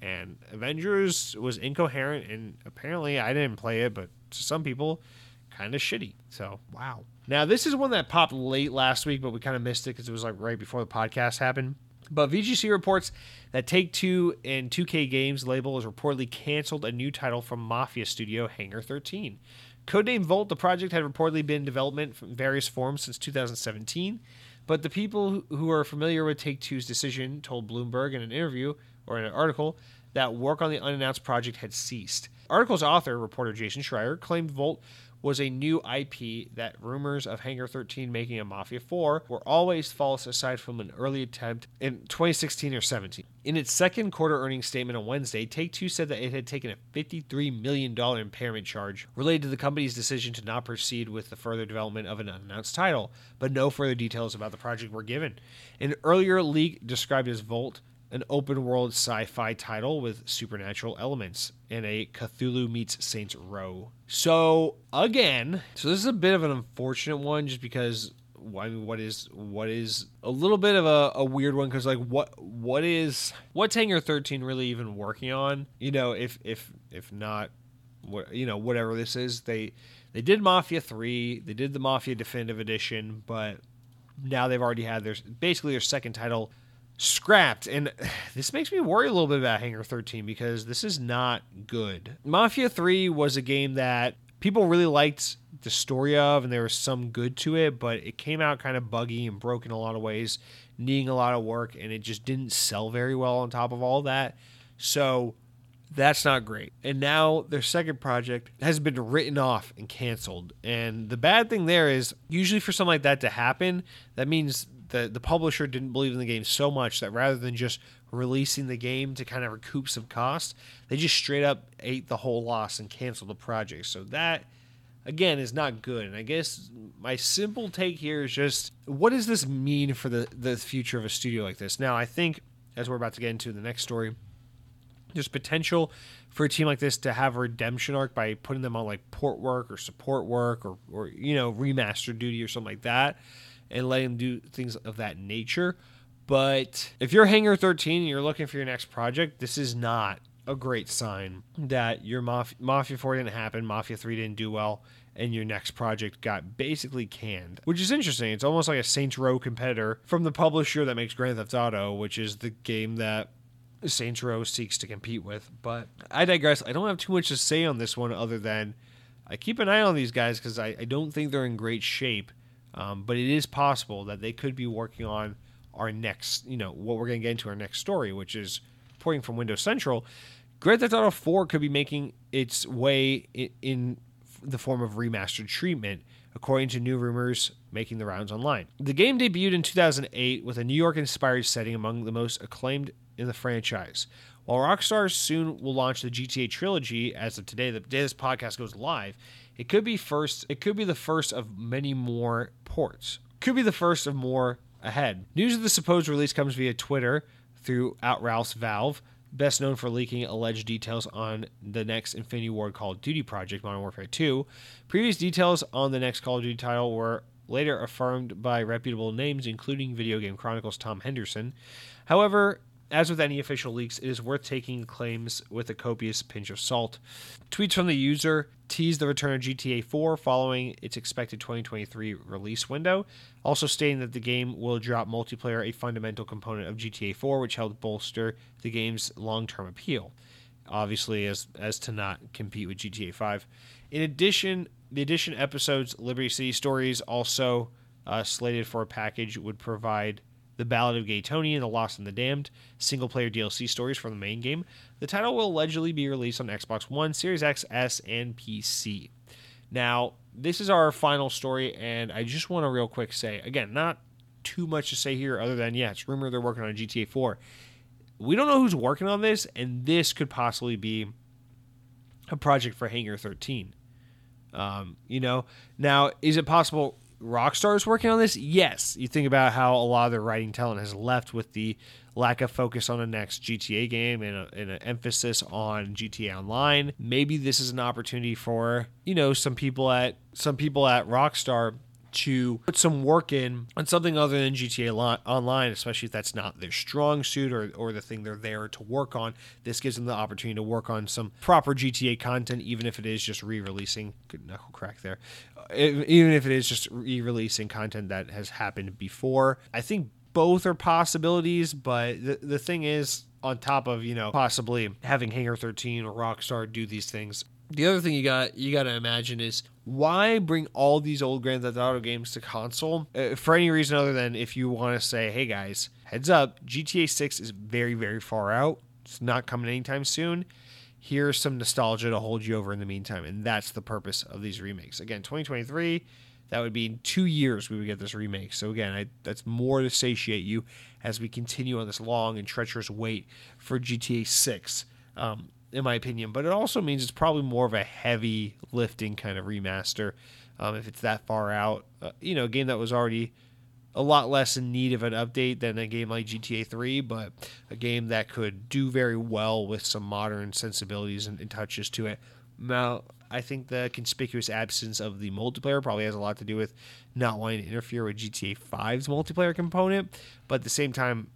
And Avengers was incoherent, and apparently I didn't play it, but to some people, kind of shitty. So, wow. Now, this is one that popped late last week, but we kind of missed it because it was like right before the podcast happened. But VGC reports that Take-Two and 2K Games label has reportedly canceled a new title from Mafia studio Hangar 13. Codenamed Volt, the project had reportedly been in development in various forms since 2017, but the people who are familiar with Take-Two's decision told Bloomberg in an interview, or in an article, that work on the unannounced project had ceased. Article's author, reporter Jason Schreier, claimed Volt was a new IP, that rumors of Hangar 13 making a Mafia 4 were always false aside from an early attempt in 2016 or 17. In its second quarter earnings statement on Wednesday, Take-Two said that it had taken a $53 million impairment charge related to the company's decision to not proceed with the further development of an unannounced title, but no further details about the project were given. An earlier leak described as Volt, an open-world sci-fi title with supernatural elements, and a Cthulhu meets Saints Row. So this is a bit of an unfortunate one, just because, I mean, what is a little bit of a weird one, because like what's Hangar 13 really even working on? You know, if not, you know, whatever this is, they did Mafia 3, they did the Mafia Definitive Edition, but now they've already had their second title scrapped, and this makes me worry a little bit about Hangar 13 because this is not good. Mafia 3 was a game that people really liked the story of, and there was some good to it, but it came out kind of buggy and broken a lot of ways, needing a lot of work, and it just didn't sell very well on top of all that. So that's not great. And now their second project has been written off and canceled. And the bad thing there is, usually for something like that to happen, that means the publisher didn't believe in the game so much that rather than just releasing the game to kind of recoup some cost, they just straight up ate the whole loss and canceled the project. So that, again, is not good. And I guess my simple take here is just, what does this mean for the future of a studio like this? Now, I think, as we're about to get into the next story, there's potential for a team like this to have a redemption arc by putting them on like port work or support work or you know, remaster duty or something like that, and letting them do things of that nature. But if you're Hangar 13 and you're looking for your next project, this is not a great sign that your Mafia 4 didn't happen, Mafia 3 didn't do well, and your next project got basically canned, which is interesting. It's almost like a Saints Row competitor from the publisher that makes Grand Theft Auto, which is the game that Saints Row seeks to compete with. But I digress. I don't have too much to say on this one other than I keep an eye on these guys because I don't think they're in great shape. But it is possible that they could be working on our next, you know, what we're going to get into our next story, which is reporting from Windows Central. Grand Theft Auto 4 could be making its way in the form of remastered treatment, according to new rumors making the rounds online. The game debuted in 2008 with a New York-inspired setting among the most acclaimed in the franchise. While Rockstar soon will launch the GTA trilogy, as of today, the day this podcast goes live, it could be the first of many more ports. Could be the first of more ahead. News of the supposed release comes via Twitter through @Ralph's Valve, best known for leaking alleged details on the next Infinity Ward Call of Duty project, Modern Warfare 2. Previous details on the next Call of Duty title were later affirmed by reputable names, including Video Game Chronicles' Tom Henderson. However, as with any official leaks, it is worth taking claims with a copious pinch of salt. Tweets from the user tease the return of GTA 4 following its expected 2023 release window, also stating that the game will drop multiplayer, a fundamental component of GTA 4, which helped bolster the game's long-term appeal, obviously as to not compete with GTA 5. In addition, the addition episodes, Liberty City Stories, also slated for a package, would provide The Ballad of Gay Tony and The Lost and the Damned, single-player DLC stories from the main game. The title will allegedly be released on Xbox One, Series X, S, and PC. Now, this is our final story, and I just want to real quick say, again, not too much to say here other than, yeah, it's rumored they're working on GTA 4. We don't know who's working on this, and this could possibly be a project for Hangar 13. You know, now, is it possible Rockstar is working on this? Yes. You think about how a lot of their writing talent has left with the lack of focus on the next GTA game and an emphasis on GTA Online. Maybe this is an opportunity for, you know, some people at Rockstar to put some work in on something other than GTA Online, especially if that's not their strong suit or the thing they're there to work on. This gives them the opportunity to work on some proper GTA content, even if it is just re-releasing. Good knuckle crack there. Even if it is just re-releasing content that has happened before. I think both are possibilities, but the thing is, on top of, you know, possibly having Hangar 13 or Rockstar do these things, the other thing you got to imagine is, why bring all these old Grand Theft Auto games to console for any reason other than if you want to say, hey guys, heads up, GTA 6 is very, very far out. It's not coming anytime soon. Here's some nostalgia to hold you over in the meantime. And that's the purpose of these remakes. Again, 2023, that would be in 2 years we would get this remake. So again, that's more to satiate you as we continue on this long and treacherous wait for GTA 6. In my opinion, but it also means it's probably more of a heavy lifting kind of remaster if it's that far out. A game that was already a lot less in need of an update than a game like GTA 3, but a game that could do very well with some modern sensibilities and touches to it. Now, I think the conspicuous absence of the multiplayer probably has a lot to do with not wanting to interfere with GTA 5's multiplayer component, but at the same time,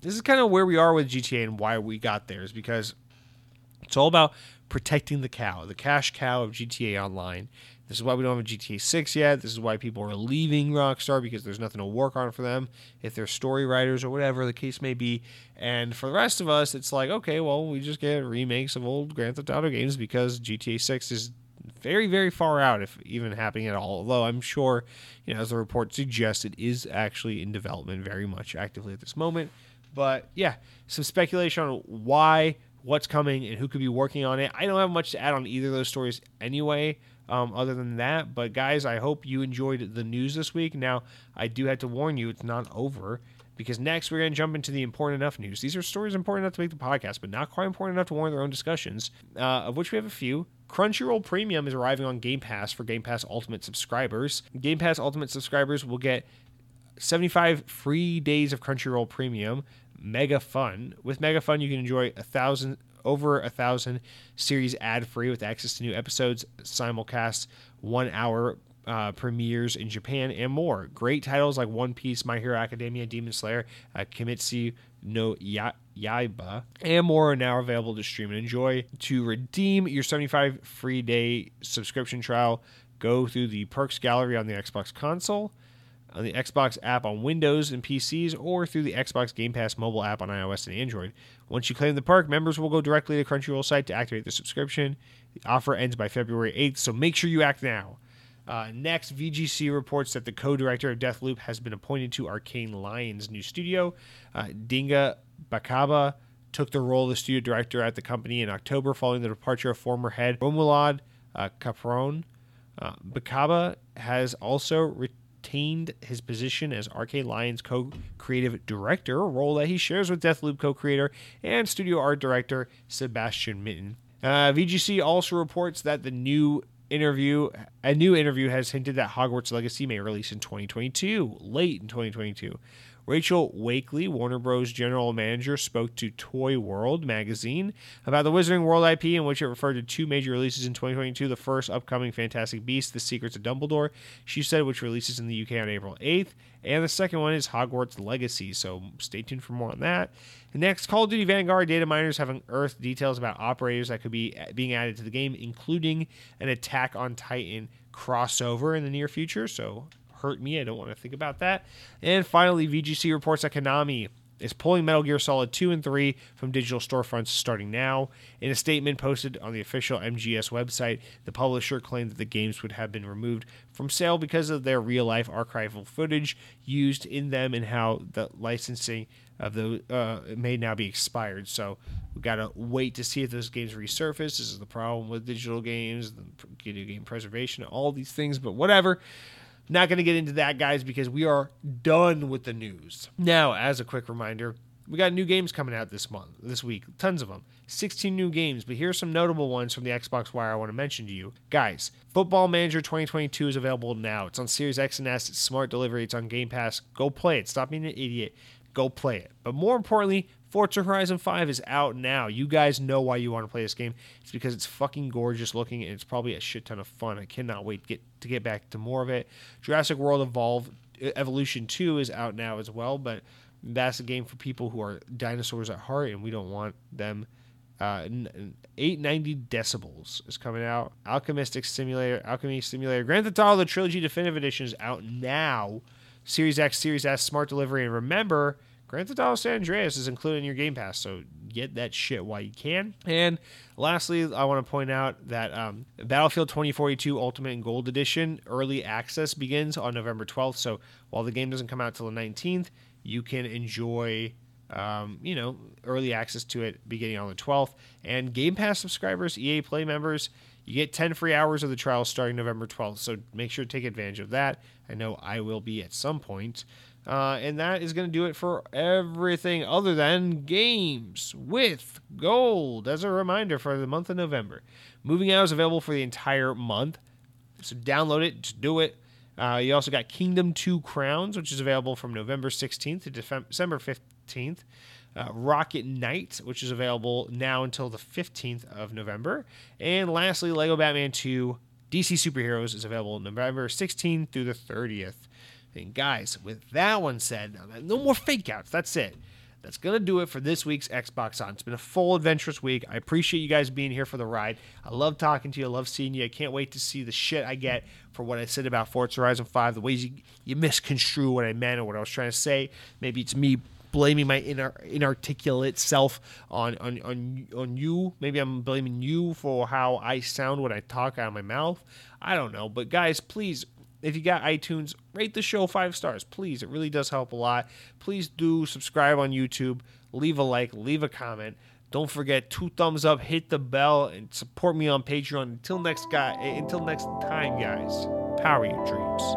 this is kind of where we are with GTA and why we got there is because it's all about protecting the cow, the cash cow of GTA Online. This is why we don't have a GTA 6 yet. This is why people are leaving Rockstar, because there's nothing to work on for them if they're story writers or whatever the case may be. And for the rest of us, it's like, okay, well, we just get remakes of old Grand Theft Auto games because GTA 6 is very, very far out, if even happening at all. Although I'm sure, as the report suggests, it is actually in development very much actively at this moment. But yeah, some speculation on why, what's coming, and who could be working on it. I don't have much to add on either of those stories anyway, other than that. But guys, I hope you enjoyed the news this week. Now, I do have to warn you, it's not over, because next we're going to jump into the important enough news. These are stories important enough to make the podcast, but not quite important enough to warrant their own discussions, of which we have a few. Crunchyroll Premium is arriving on Game Pass for Game Pass Ultimate subscribers. Game Pass Ultimate subscribers will get 75 free days of Crunchyroll Premium. Mega Fun. With Mega Fun, you can enjoy 1,000 series ad-free with access to new episodes, simulcasts, 1 hour premieres in Japan, and more. Great titles like One Piece, My Hero Academia, Demon Slayer, Kimetsu no Yaiba, and more are now available to stream and enjoy. To redeem your 75 free day subscription trial, go through the Perks Gallery on the Xbox console, on the Xbox app on Windows and PCs, or through the Xbox Game Pass mobile app on iOS and Android. Once you claim the perk, members will go directly to Crunchyroll site to activate their subscription. The offer ends by February 8th, so make sure you act now. Next, VGC reports that the co-director of Deathloop has been appointed to Arcane Lion's new studio. Dinga Bakaba took the role of the studio director at the company in October following the departure of former head Romuald Capron. Bakaba has also retained his position as Arcane Lion's co-creative director, a role that he shares with Deathloop co-creator and studio art director Sebastian Mitten. VGC also reports that a new interview has hinted that Hogwarts Legacy may release in 2022, late in 2022. Rachel Wakely, Warner Bros. General Manager, spoke to Toy World magazine about the Wizarding World IP, in which it referred to two major releases in 2022, the first upcoming Fantastic Beasts, The Secrets of Dumbledore, she said, which releases in the UK on April 8th, and the second one is Hogwarts Legacy, so stay tuned for more on that. Next, Call of Duty Vanguard data miners have unearthed details about operators that could be being added to the game, including an Attack on Titan crossover in the near future, so hurt me, I don't want to think about that. And finally, VGC reports that Konami is pulling Metal Gear Solid 2 and 3 from digital storefronts starting now. In a statement posted on the official MGS website, the publisher claimed that the games would have been removed from sale because of their real-life archival footage used in them and how the licensing of those may now be expired. So we gotta wait to see if those games resurface. This is the problem with digital games, the video game preservation, all these things, but whatever. Not going to get into that, guys, because we are done with the news. Now, as a quick reminder, we got new games coming out this week, tons of them, 16 new games, but here's some notable ones from the Xbox Wire I want to mention to you. Guys, Football Manager 2022 is available now. It's on Series X and S, it's smart delivery, it's on Game Pass. Go play it. Stop being an idiot. Go play it. But more importantly, Forza Horizon 5 is out now. You guys know why you want to play this game. It's because it's fucking gorgeous looking, and it's probably a shit ton of fun. I cannot wait to get back to more of it. Jurassic World Evolution 2 is out now as well, but that's a game for people who are dinosaurs at heart, and we don't want them. 890 Decibels is coming out. Alchemy Simulator. Grand Theft Auto, the Trilogy Definitive Edition is out now. Series X, Series S, Smart Delivery, and remember... Grand Theft Auto San Andreas is included in your Game Pass, so get that shit while you can. And lastly, I want to point out that Battlefield 2042 Ultimate and Gold Edition early access begins on November 12th, so while the game doesn't come out till the 19th, you can enjoy early access to it beginning on the 12th. And Game Pass subscribers, EA Play members, you get 10 free hours of the trial starting November 12th, so make sure to take advantage of that. I know I will be at some point. And that is going to do it for everything other than games with gold as a reminder for the month of November. Moving Out is available for the entire month, so download it, just do it. You also got Kingdom 2 Crowns, which is available from November 16th to December 15th. Rocket Knight, which is available now until the 15th of November. And lastly, Lego Batman 2 DC Superheroes is available November 16th through the 30th. And guys, with that one said, no more fake outs. That's it. That's going to do it for this week's Xbox On. It's been a full adventurous week. I appreciate you guys being here for the ride. I love talking to you. I love seeing you. I can't wait to see the shit I get for what I said about Forza Horizon 5, the ways you misconstrue what I meant or what I was trying to say. Maybe it's me blaming my inarticulate self on you. Maybe I'm blaming you for how I sound when I talk out of my mouth. I don't know. But guys, please... if you got iTunes, rate the show 5 stars, please. It really does help a lot. Please do subscribe on YouTube. Leave a like. Leave a comment. Don't forget 2 thumbs up. Hit the bell and support me on Patreon. Until next time, guys. Power your dreams.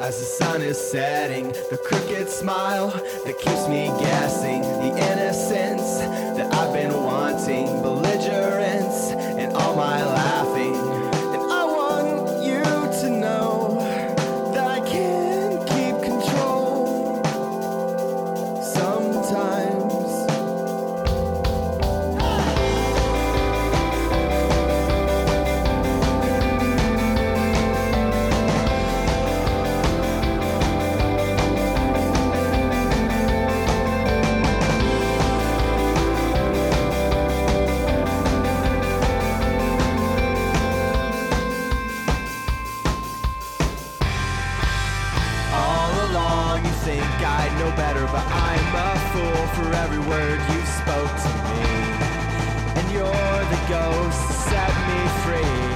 As the sun is setting, the crooked smile that keeps me guessing, the innocence that I've been wanting, belligerence and all my laughing. And I want you to know that I can't keep control sometimes. the ghosts set me free.